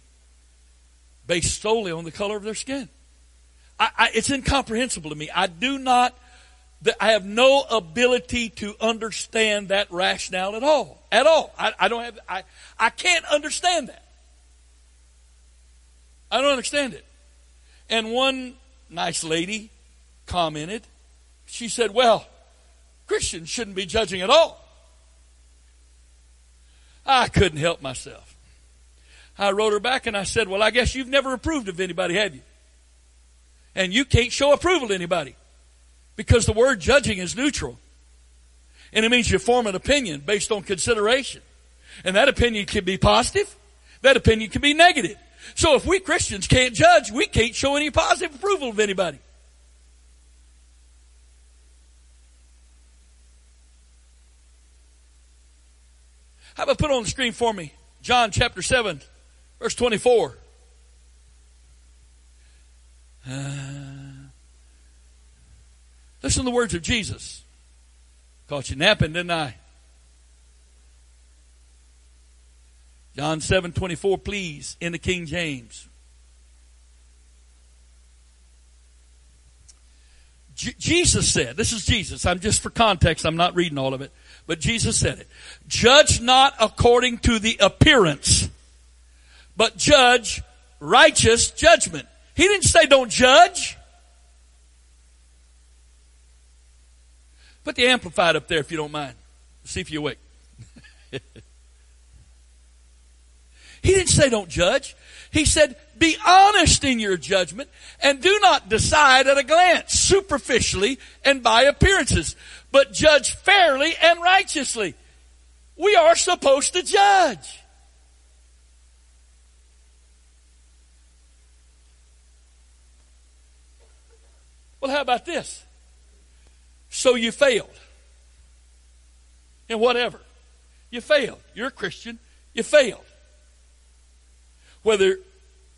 based solely on the color of their skin. I, I, it's incomprehensible to me. I do not, I have no ability to understand that rationale at all. At all. I, I don't have, I, I can't understand that. I don't understand it. And one nice lady commented, she said, well, Christians shouldn't be judging at all. I couldn't help myself. I wrote her back and I said, well, I guess you've never approved of anybody, have you? And you can't show approval to anybody because the word judging is neutral. And it means you form an opinion based on consideration. And that opinion can be positive. That opinion can be negative. So if we Christians can't judge, we can't show any positive approval of anybody. How about put on the screen for me, John chapter seven. Verse twenty-four. Uh, listen to the words of Jesus. Caught you napping, didn't I? John seven twenty-four, please, in the King James. J- Jesus said, this is Jesus. I'm just for context, I'm not reading all of it. But Jesus said it. Judge not according to the appearance, but judge righteous judgment. He didn't say don't judge. Put the Amplified up there if you don't mind. See if you're awake. He didn't say don't judge. He said be honest in your judgment and do not decide at a glance, superficially and by appearances, but judge fairly and righteously. We are supposed to judge. Well, how about this? So you failed. And whatever. You failed. You're a Christian. You failed. Whether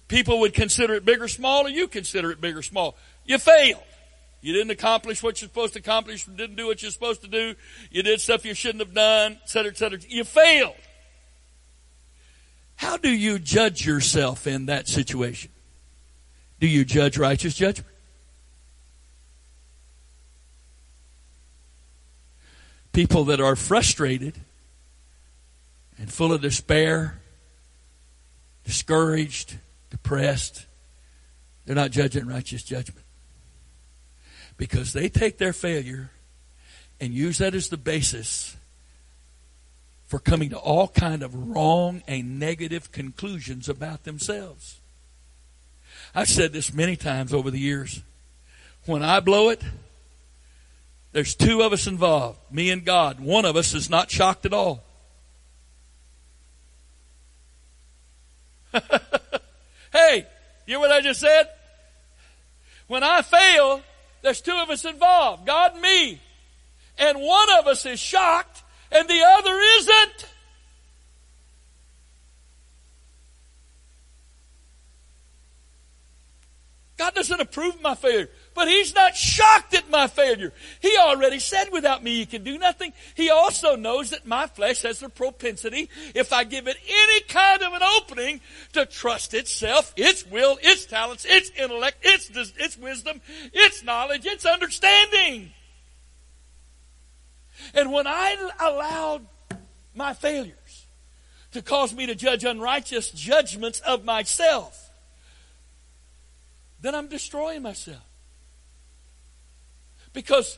people would consider it big or small or you consider it big or small, you failed. You didn't accomplish what you're supposed to accomplish. You didn't do what you're supposed to do. You did stuff you shouldn't have done, et cetera, et cetera. You failed. How do you judge yourself in that situation? Do you judge righteous judgment? People that are frustrated and full of despair, discouraged, depressed, they're not judging righteous judgment. Because they take their failure and use that as the basis for coming to all kind of wrong and negative conclusions about themselves. I've said this many times over the years. When I blow it, there's two of us involved, me and God. One of us is not shocked at all. Hey, you hear what I just said? When I fail, there's two of us involved, God and me. And one of us is shocked and the other isn't. God doesn't approve of my failure. But He's not shocked at my failure. He already said, without me you can do nothing. He also knows that my flesh has the propensity, if I give it any kind of an opening, to trust itself, its will, its talents, its intellect, its, its wisdom, its knowledge, its understanding. And when I allowed my failures to cause me to judge unrighteous judgments of myself, then I'm destroying myself. Because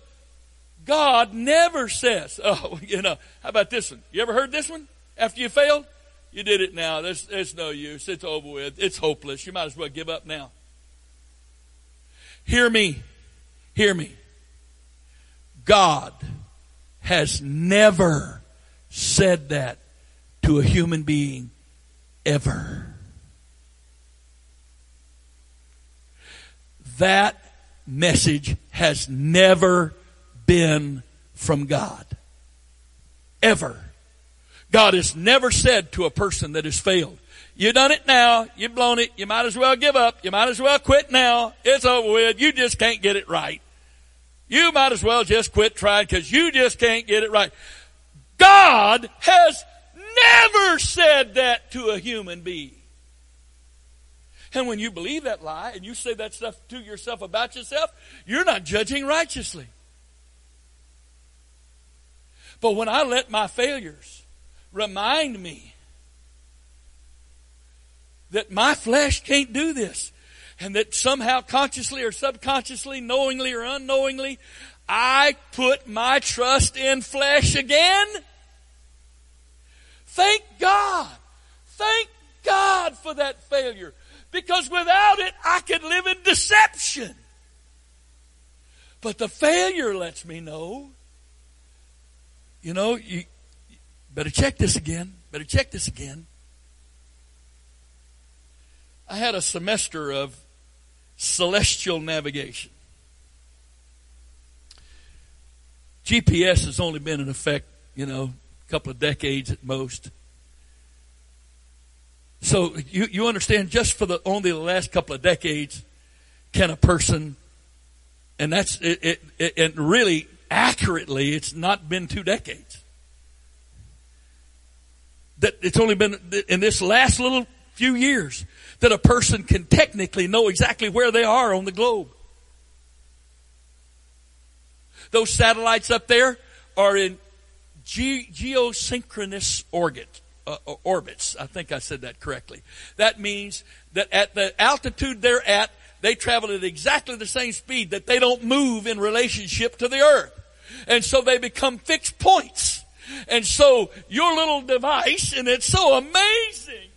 God never says, oh, you know, how about this one? You ever heard this one? After you failed, you did it now. There's, there's no use. It's over with. It's hopeless. You might as well give up now. Hear me. Hear me. God has never said that to a human being ever. That message has never been from God. Ever. God has never said to a person that has failed, you done it now, you've blown it, you might as well give up, you might as well quit now, it's over with, you just can't get it right. You might as well just quit trying because you just can't get it right. God has never said that to a human being. And when you believe that lie and you say that stuff to yourself about yourself, you're not judging righteously. But when I let my failures remind me that my flesh can't do this, and that somehow consciously or subconsciously, knowingly or unknowingly, I put my trust in flesh again, thank God. Thank God for that failure. Because without it, I could live in deception. But the failure lets me know, you know, you better check this again. Better check this again. I had a semester of celestial navigation. G P S has only been in effect, you know, a couple of decades at most. So you, you understand, just for the only the last couple of decades can a person, and that's it, it, and really accurately, it's not been two decades. That it's only been in this last little few years that a person can technically know exactly where they are on the globe. Those satellites up there are in ge- geosynchronous orbit. Uh, orbits. I think I said that correctly. That means that at the altitude they're at, they travel at exactly the same speed, that they don't move in relationship to the earth. And so they become fixed points. And so your little device, and it's so amazing,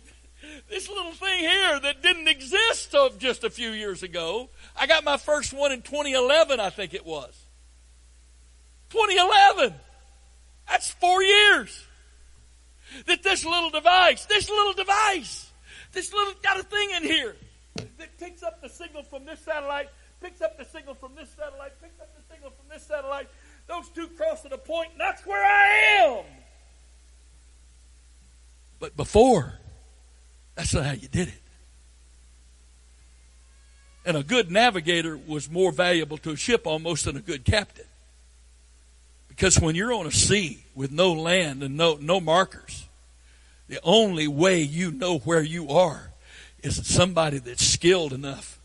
this little thing here that didn't exist of just a few years ago. I got my first one in twenty eleven, I think it was. twenty eleven! That's four years! That this little device, this little device, this little got a thing in here that picks up the signal from this satellite, picks up the signal from this satellite, picks up the signal from this satellite. Those two cross at a point, and that's where I am. But before, that's not how you did it. And a good navigator was more valuable to a ship almost than a good captain. Because when you're on a sea with no land and no, no markers, the only way you know where you are is somebody that's skilled enough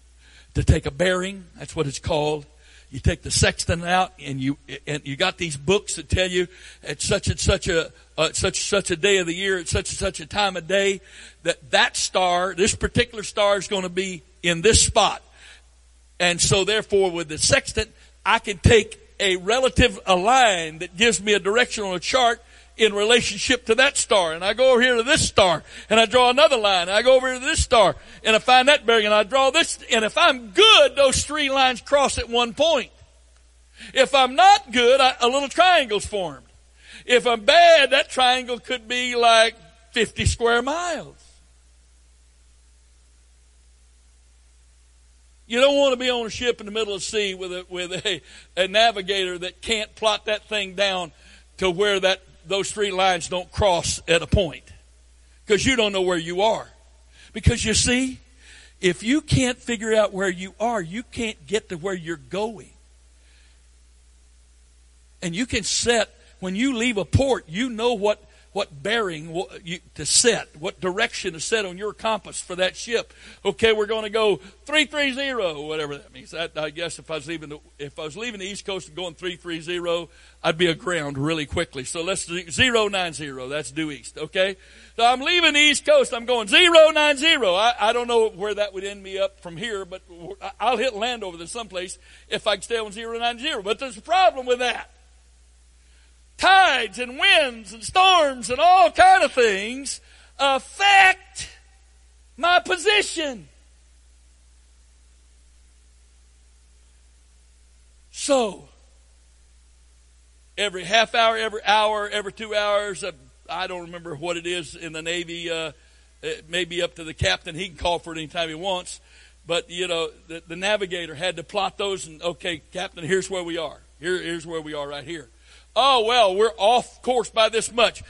to take a bearing. That's what it's called. You take the sextant out, and you and you got these books that tell you at such and such a uh, such such a day of the year, at such and such a time of day, that that star, this particular star, is going to be in this spot. And so, therefore, with the sextant, I can take a relative, a line that gives me a direction on a chart in relationship to that star. And I go over here to this star, and I draw another line. And I go over here to this star, and I find that bearing, and I draw this. And if I'm good, those three lines cross at one point. If I'm not good, I, a little triangle's formed. If I'm bad, that triangle could be like fifty square miles. You don't want to be on a ship in the middle of the sea with a with a, a navigator that can't plot that thing down to where that those three lines don't cross at a point. Because you don't know where you are. Because you see, If you can't figure out where you are, you can't get to where you're going. And you can set, when you leave a port, you know what, what bearing what you, to set, what direction to set on your compass for that ship. Okay, we're going to go three three zero, whatever that means. I, I guess if I was leaving the, if I was leaving the East Coast and going three three zero, I'd be aground really quickly. So let's do zero nine zero. That's due east. Okay, so I'm leaving the East Coast. I'm going zero nine zero. I, I don't know where that would end me up from here, but I'll hit land over there someplace if I can stay on zero nine zero. But there's a problem with that. Tides and winds and storms and all kind of things affect my position. So, every half hour, every hour, every two hours, uh, I don't remember what it is in the Navy. Uh, it may be up to the captain. He can call for it anytime he wants. But, you know, the, the navigator had to plot those and, okay, captain, here's where we are. Here, here's where we are right here. Oh, well, we're off course by this much.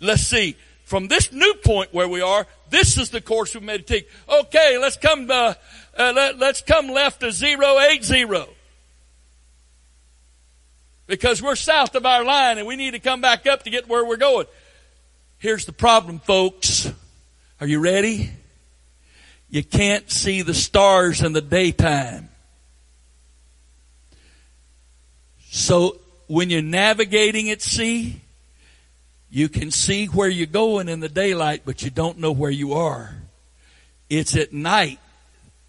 Let's see. From this new point where we are, this is the course we made to take. Okay, let's come, uh, uh, let, let's come left to zero eight zero. Because we're south of our line and we need to come back up to get where we're going. Here's the problem, folks. Are you ready? You can't see the stars in the daytime. So, when you're navigating at sea, you can see where you're going in the daylight, but you don't know where you are. It's at night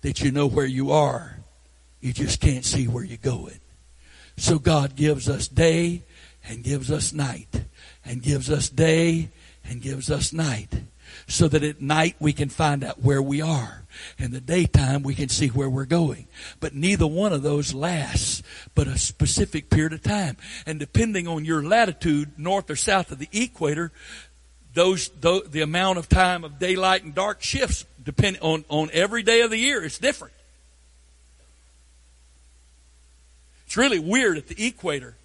that you know where you are. You just can't see where you're going. So God gives us day and gives us night, and gives us day and gives us night, so that at night we can find out where we are. In the daytime we can see where we're going. But neither one of those lasts but a specific period of time. And depending on your latitude, north or south of the equator, those the, the amount of time of daylight and dark shifts depend on, on every day of the year. It's different. It's really weird at the equator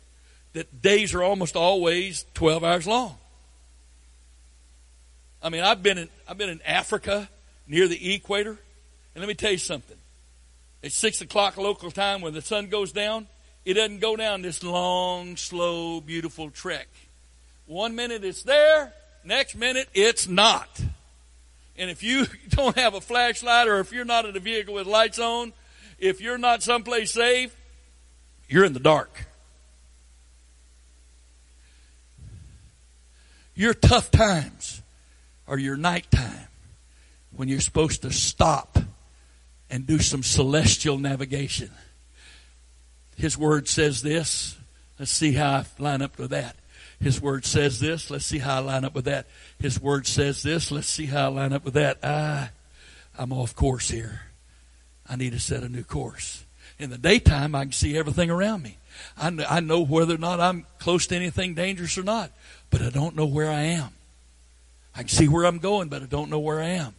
that days are almost always twelve hours long. I mean, I've been in, I've been in Africa near the equator. And let me tell you something. It's six o'clock local time when the sun goes down. It doesn't go down this long, slow, beautiful trek. One minute it's there. Next minute it's not. And if you don't have a flashlight, or if you're not in a vehicle with lights on, if you're not someplace safe, you're in the dark. Your tough times or your nighttime, when you're supposed to stop and do some celestial navigation. His word says this. Let's see how I line up with that. His word says this. Let's see how I line up with that. His word says this. Let's see how I line up with that. Ah, I'm off course here. I need to set a new course. In the daytime, I can see everything around me. I know, I know whether or not I'm close to anything dangerous or not, but I don't know where I am. I can see where I'm going, but I don't know where I am.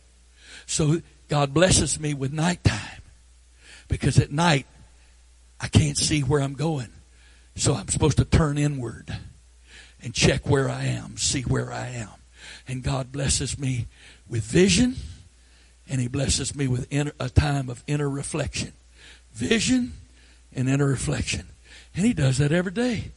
So God blesses me with nighttime, because at night I can't see where I'm going. So I'm supposed to turn inward and check where I am, see where I am. And God blesses me with vision, and He blesses me with inner, a time of inner reflection. Vision and inner reflection. And He does that every day.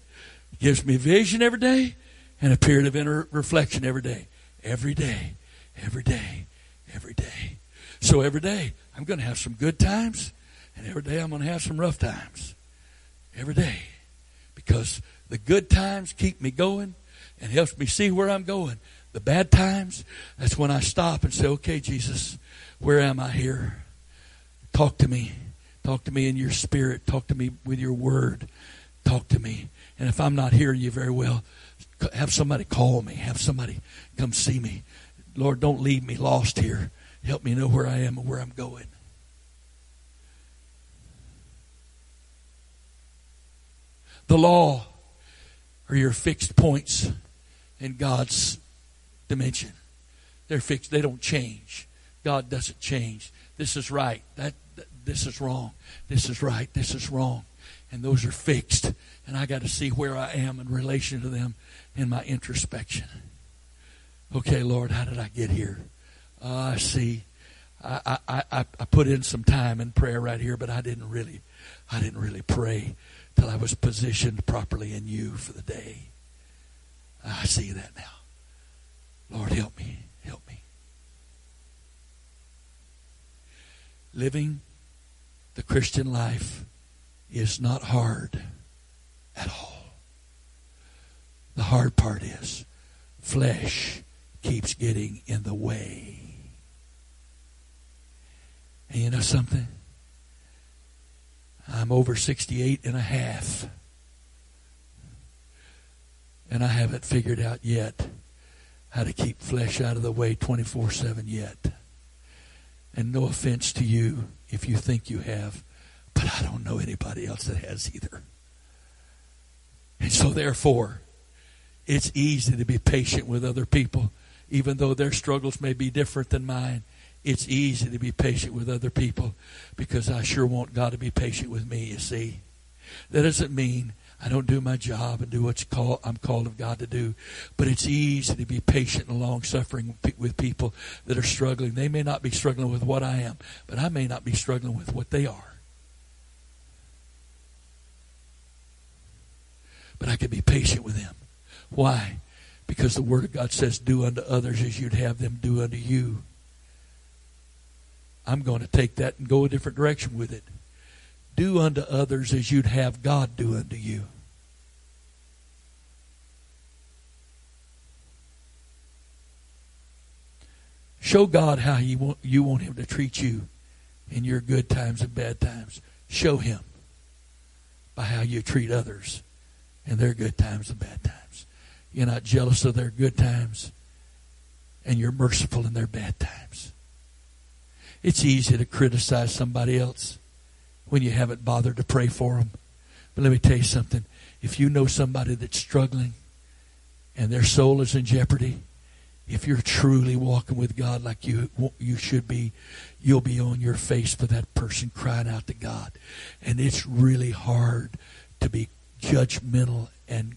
He gives me vision every day and a period of inner reflection every day. Every day, every day, every day. So every day, I'm going to have some good times, and every day I'm going to have some rough times. Every day. Because the good times keep me going and helps me see where I'm going. The bad times, that's when I stop and say, okay, Jesus, where am I here? Talk to me. Talk to me in your spirit. Talk to me with your word. Talk to me. And if I'm not hearing you very well, have somebody call me. Have somebody come see me. Lord, don't leave me lost here. Help me know where I am and where I'm going. The law are your fixed points in God's dimension. They're fixed. They don't change. God doesn't change. This is right. That, that this is wrong. This is right. This is wrong. And those are fixed. And I got to see where I am in relation to them in my introspection. Okay, Lord, how did I get here? Uh, I see. I, I, I, I put in some time in prayer right here, but I didn't really, I didn't really pray till I was positioned properly in you for the day. I see that now. Lord, help me, help me. Living the Christian life is not hard at all. The hard part is flesh keeps getting in the way. And you know something? I'm over sixty-eight and a half. And I haven't figured out yet how to keep flesh out of the way twenty-four seven yet. And no offense to you if you think you have, but I don't know anybody else that has either. And so therefore, it's easy to be patient with other people, even though their struggles may be different than mine. It's easy to be patient with other people because I sure want God to be patient with me, you see. That doesn't mean I don't do my job and do what you call, I'm called of God to do. But it's easy to be patient and long-suffering with people that are struggling. They may not be struggling with what I am, but I may not be struggling with what they are. But I can be patient with them. Why? Because the Word of God says, do unto others as you'd have them do unto you. I'm going to take that and go a different direction with it. Do unto others as you'd have God do unto you. Show God how you want, you want Him to treat you in your good times and bad times. Show Him by how you treat others in their good times and bad times. You're not jealous of their good times, and you're merciful in their bad times. It's easy to criticize somebody else when you haven't bothered to pray for them. But let me tell you something. If you know somebody that's struggling and their soul is in jeopardy, if you're truly walking with God like you you should be, you'll be on your face for that person crying out to God. And it's really hard to be judgmental and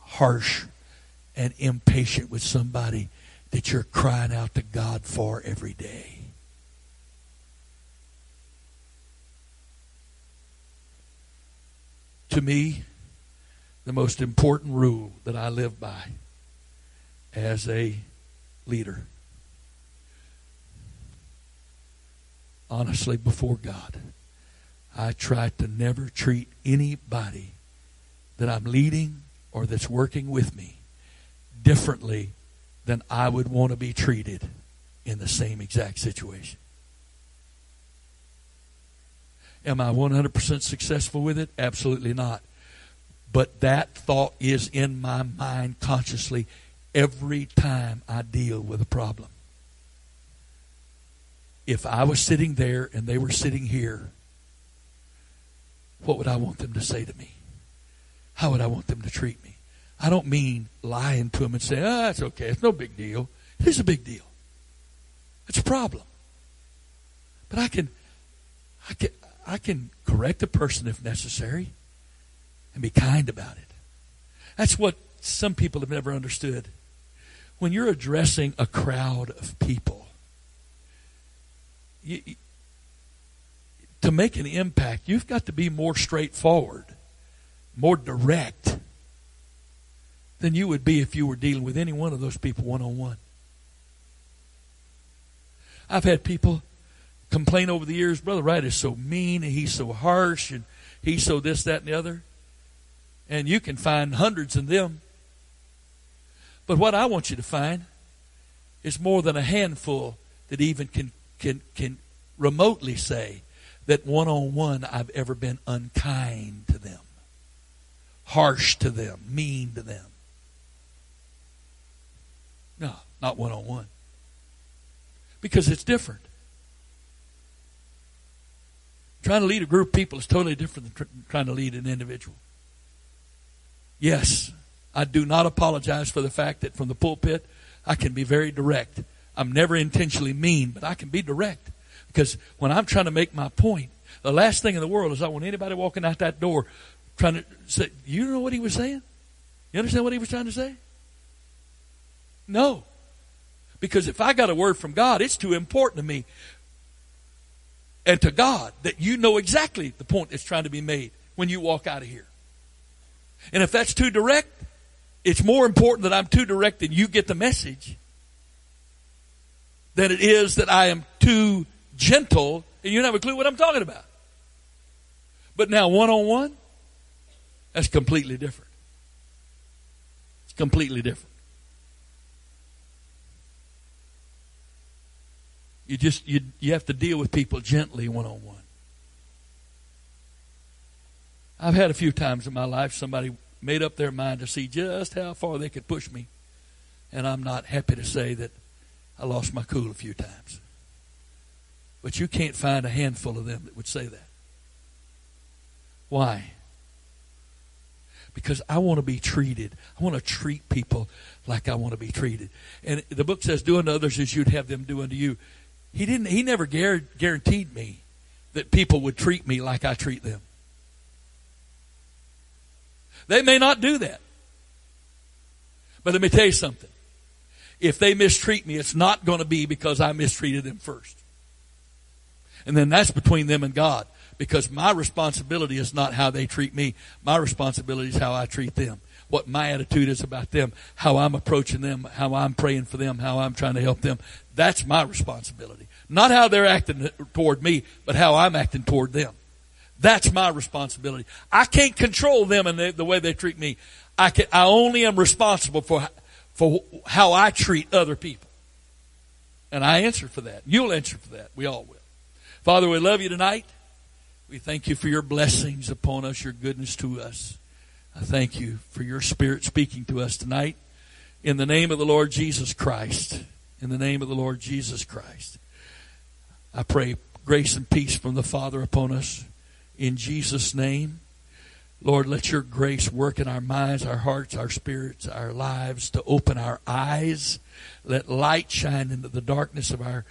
harsh and impatient with somebody that you're crying out to God for every day. To me, the most important rule that I live by as a leader, honestly, before God, I try to never treat anybody that I'm leading or that's working with me differently than I would want to be treated in the same exact situation. Am I one hundred percent successful with it? Absolutely not. But that thought is in my mind consciously every time I deal with a problem. If I was sitting there and they were sitting here, what would I want them to say to me? How would I want them to treat me? I don't mean lying to them and saying, oh, it's okay, it's no big deal. It is a big deal. It's a problem. But I can... I can I can correct a person if necessary and be kind about it. That's what some people have never understood. When you're addressing a crowd of people, you, you, to make an impact, you've got to be more straightforward, more direct than you would be if you were dealing with any one of those people one-on-one. I've had people complain over the years, Brother Wright is so mean, and he's so harsh, and he's so this, that, and the other. And you can find hundreds of them. But what I want you to find is more than a handful that even can can can remotely say that one-on-one I've ever been unkind to them, harsh to them, mean to them. No, not one-on-one. Because it's different. Trying to lead a group of people is totally different than trying to lead an individual. Yes, I do not apologize for the fact that from the pulpit, I can be very direct. I'm never intentionally mean, but I can be direct. Because when I'm trying to make my point, the last thing in the world is I want anybody walking out that door trying to say, you know what he was saying? You understand what he was trying to say? No. Because if I got a word from God, it's too important to me. and to God that you know exactly the point that's trying to be made when you walk out of here. And if that's too direct, it's more important that I'm too direct and you get the message than it is that I am too gentle and you don't have a clue what I'm talking about. But now one-on-one, that's completely different. It's completely different. You just you you have to deal with people gently one-on-one. I've had a few times in my life somebody made up their mind to see just how far they could push me, and I'm not happy to say that I lost my cool a few times. But you can't find a handful of them that would say that. Why? Because I want to be treated. I want to treat people like I want to be treated. And the book says, do unto others as you'd have them do unto you. He didn't. He never guaranteed me that people would treat me like I treat them. They may not do that. But let me tell you something. If they mistreat me, it's not going to be because I mistreated them first. And then that's between them and God. Because my responsibility is not how they treat me. My responsibility is how I treat them. What my attitude is about them, how I'm approaching them, how I'm praying for them, how I'm trying to help them. That's my responsibility. Not how they're acting toward me, but how I'm acting toward them. That's my responsibility. I can't control them and the, the way they treat me. I can, I only am responsible for, for how I treat other people. And I answer for that. You'll answer for that. We all will. Father, we love you tonight. We thank you for your blessings upon us, your goodness to us. I thank you for your Spirit speaking to us tonight. In the name of the Lord Jesus Christ. In the name of the Lord Jesus Christ. I pray grace and peace from the Father upon us. In Jesus' name. Lord, let your grace work in our minds, our hearts, our spirits, our lives to open our eyes. Let light shine into the darkness of our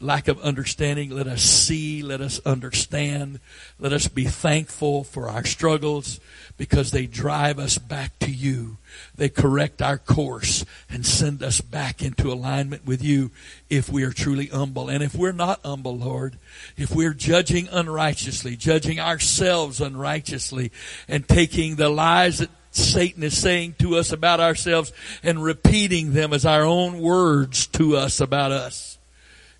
lack of understanding. Let us see. Let us understand. Let us be thankful for our struggles because they drive us back to you. They correct our course and send us back into alignment with you if we are truly humble. And if we're not humble, Lord, if we're judging unrighteously, judging ourselves unrighteously, and taking the lies that Satan is saying to us about ourselves and repeating them as our own words to us about us.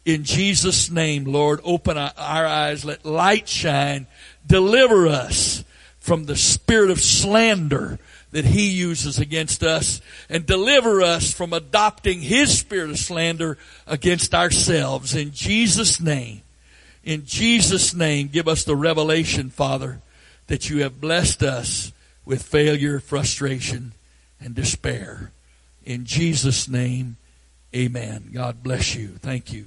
In Jesus' name, Lord, open our eyes. Let light shine. Deliver us from the spirit of slander that he uses against us, and deliver us from adopting his spirit of slander against ourselves. In Jesus' name, in Jesus' name, give us the revelation, Father, that you have blessed us with failure, frustration, and despair. In Jesus' name, amen. God bless you. Thank you.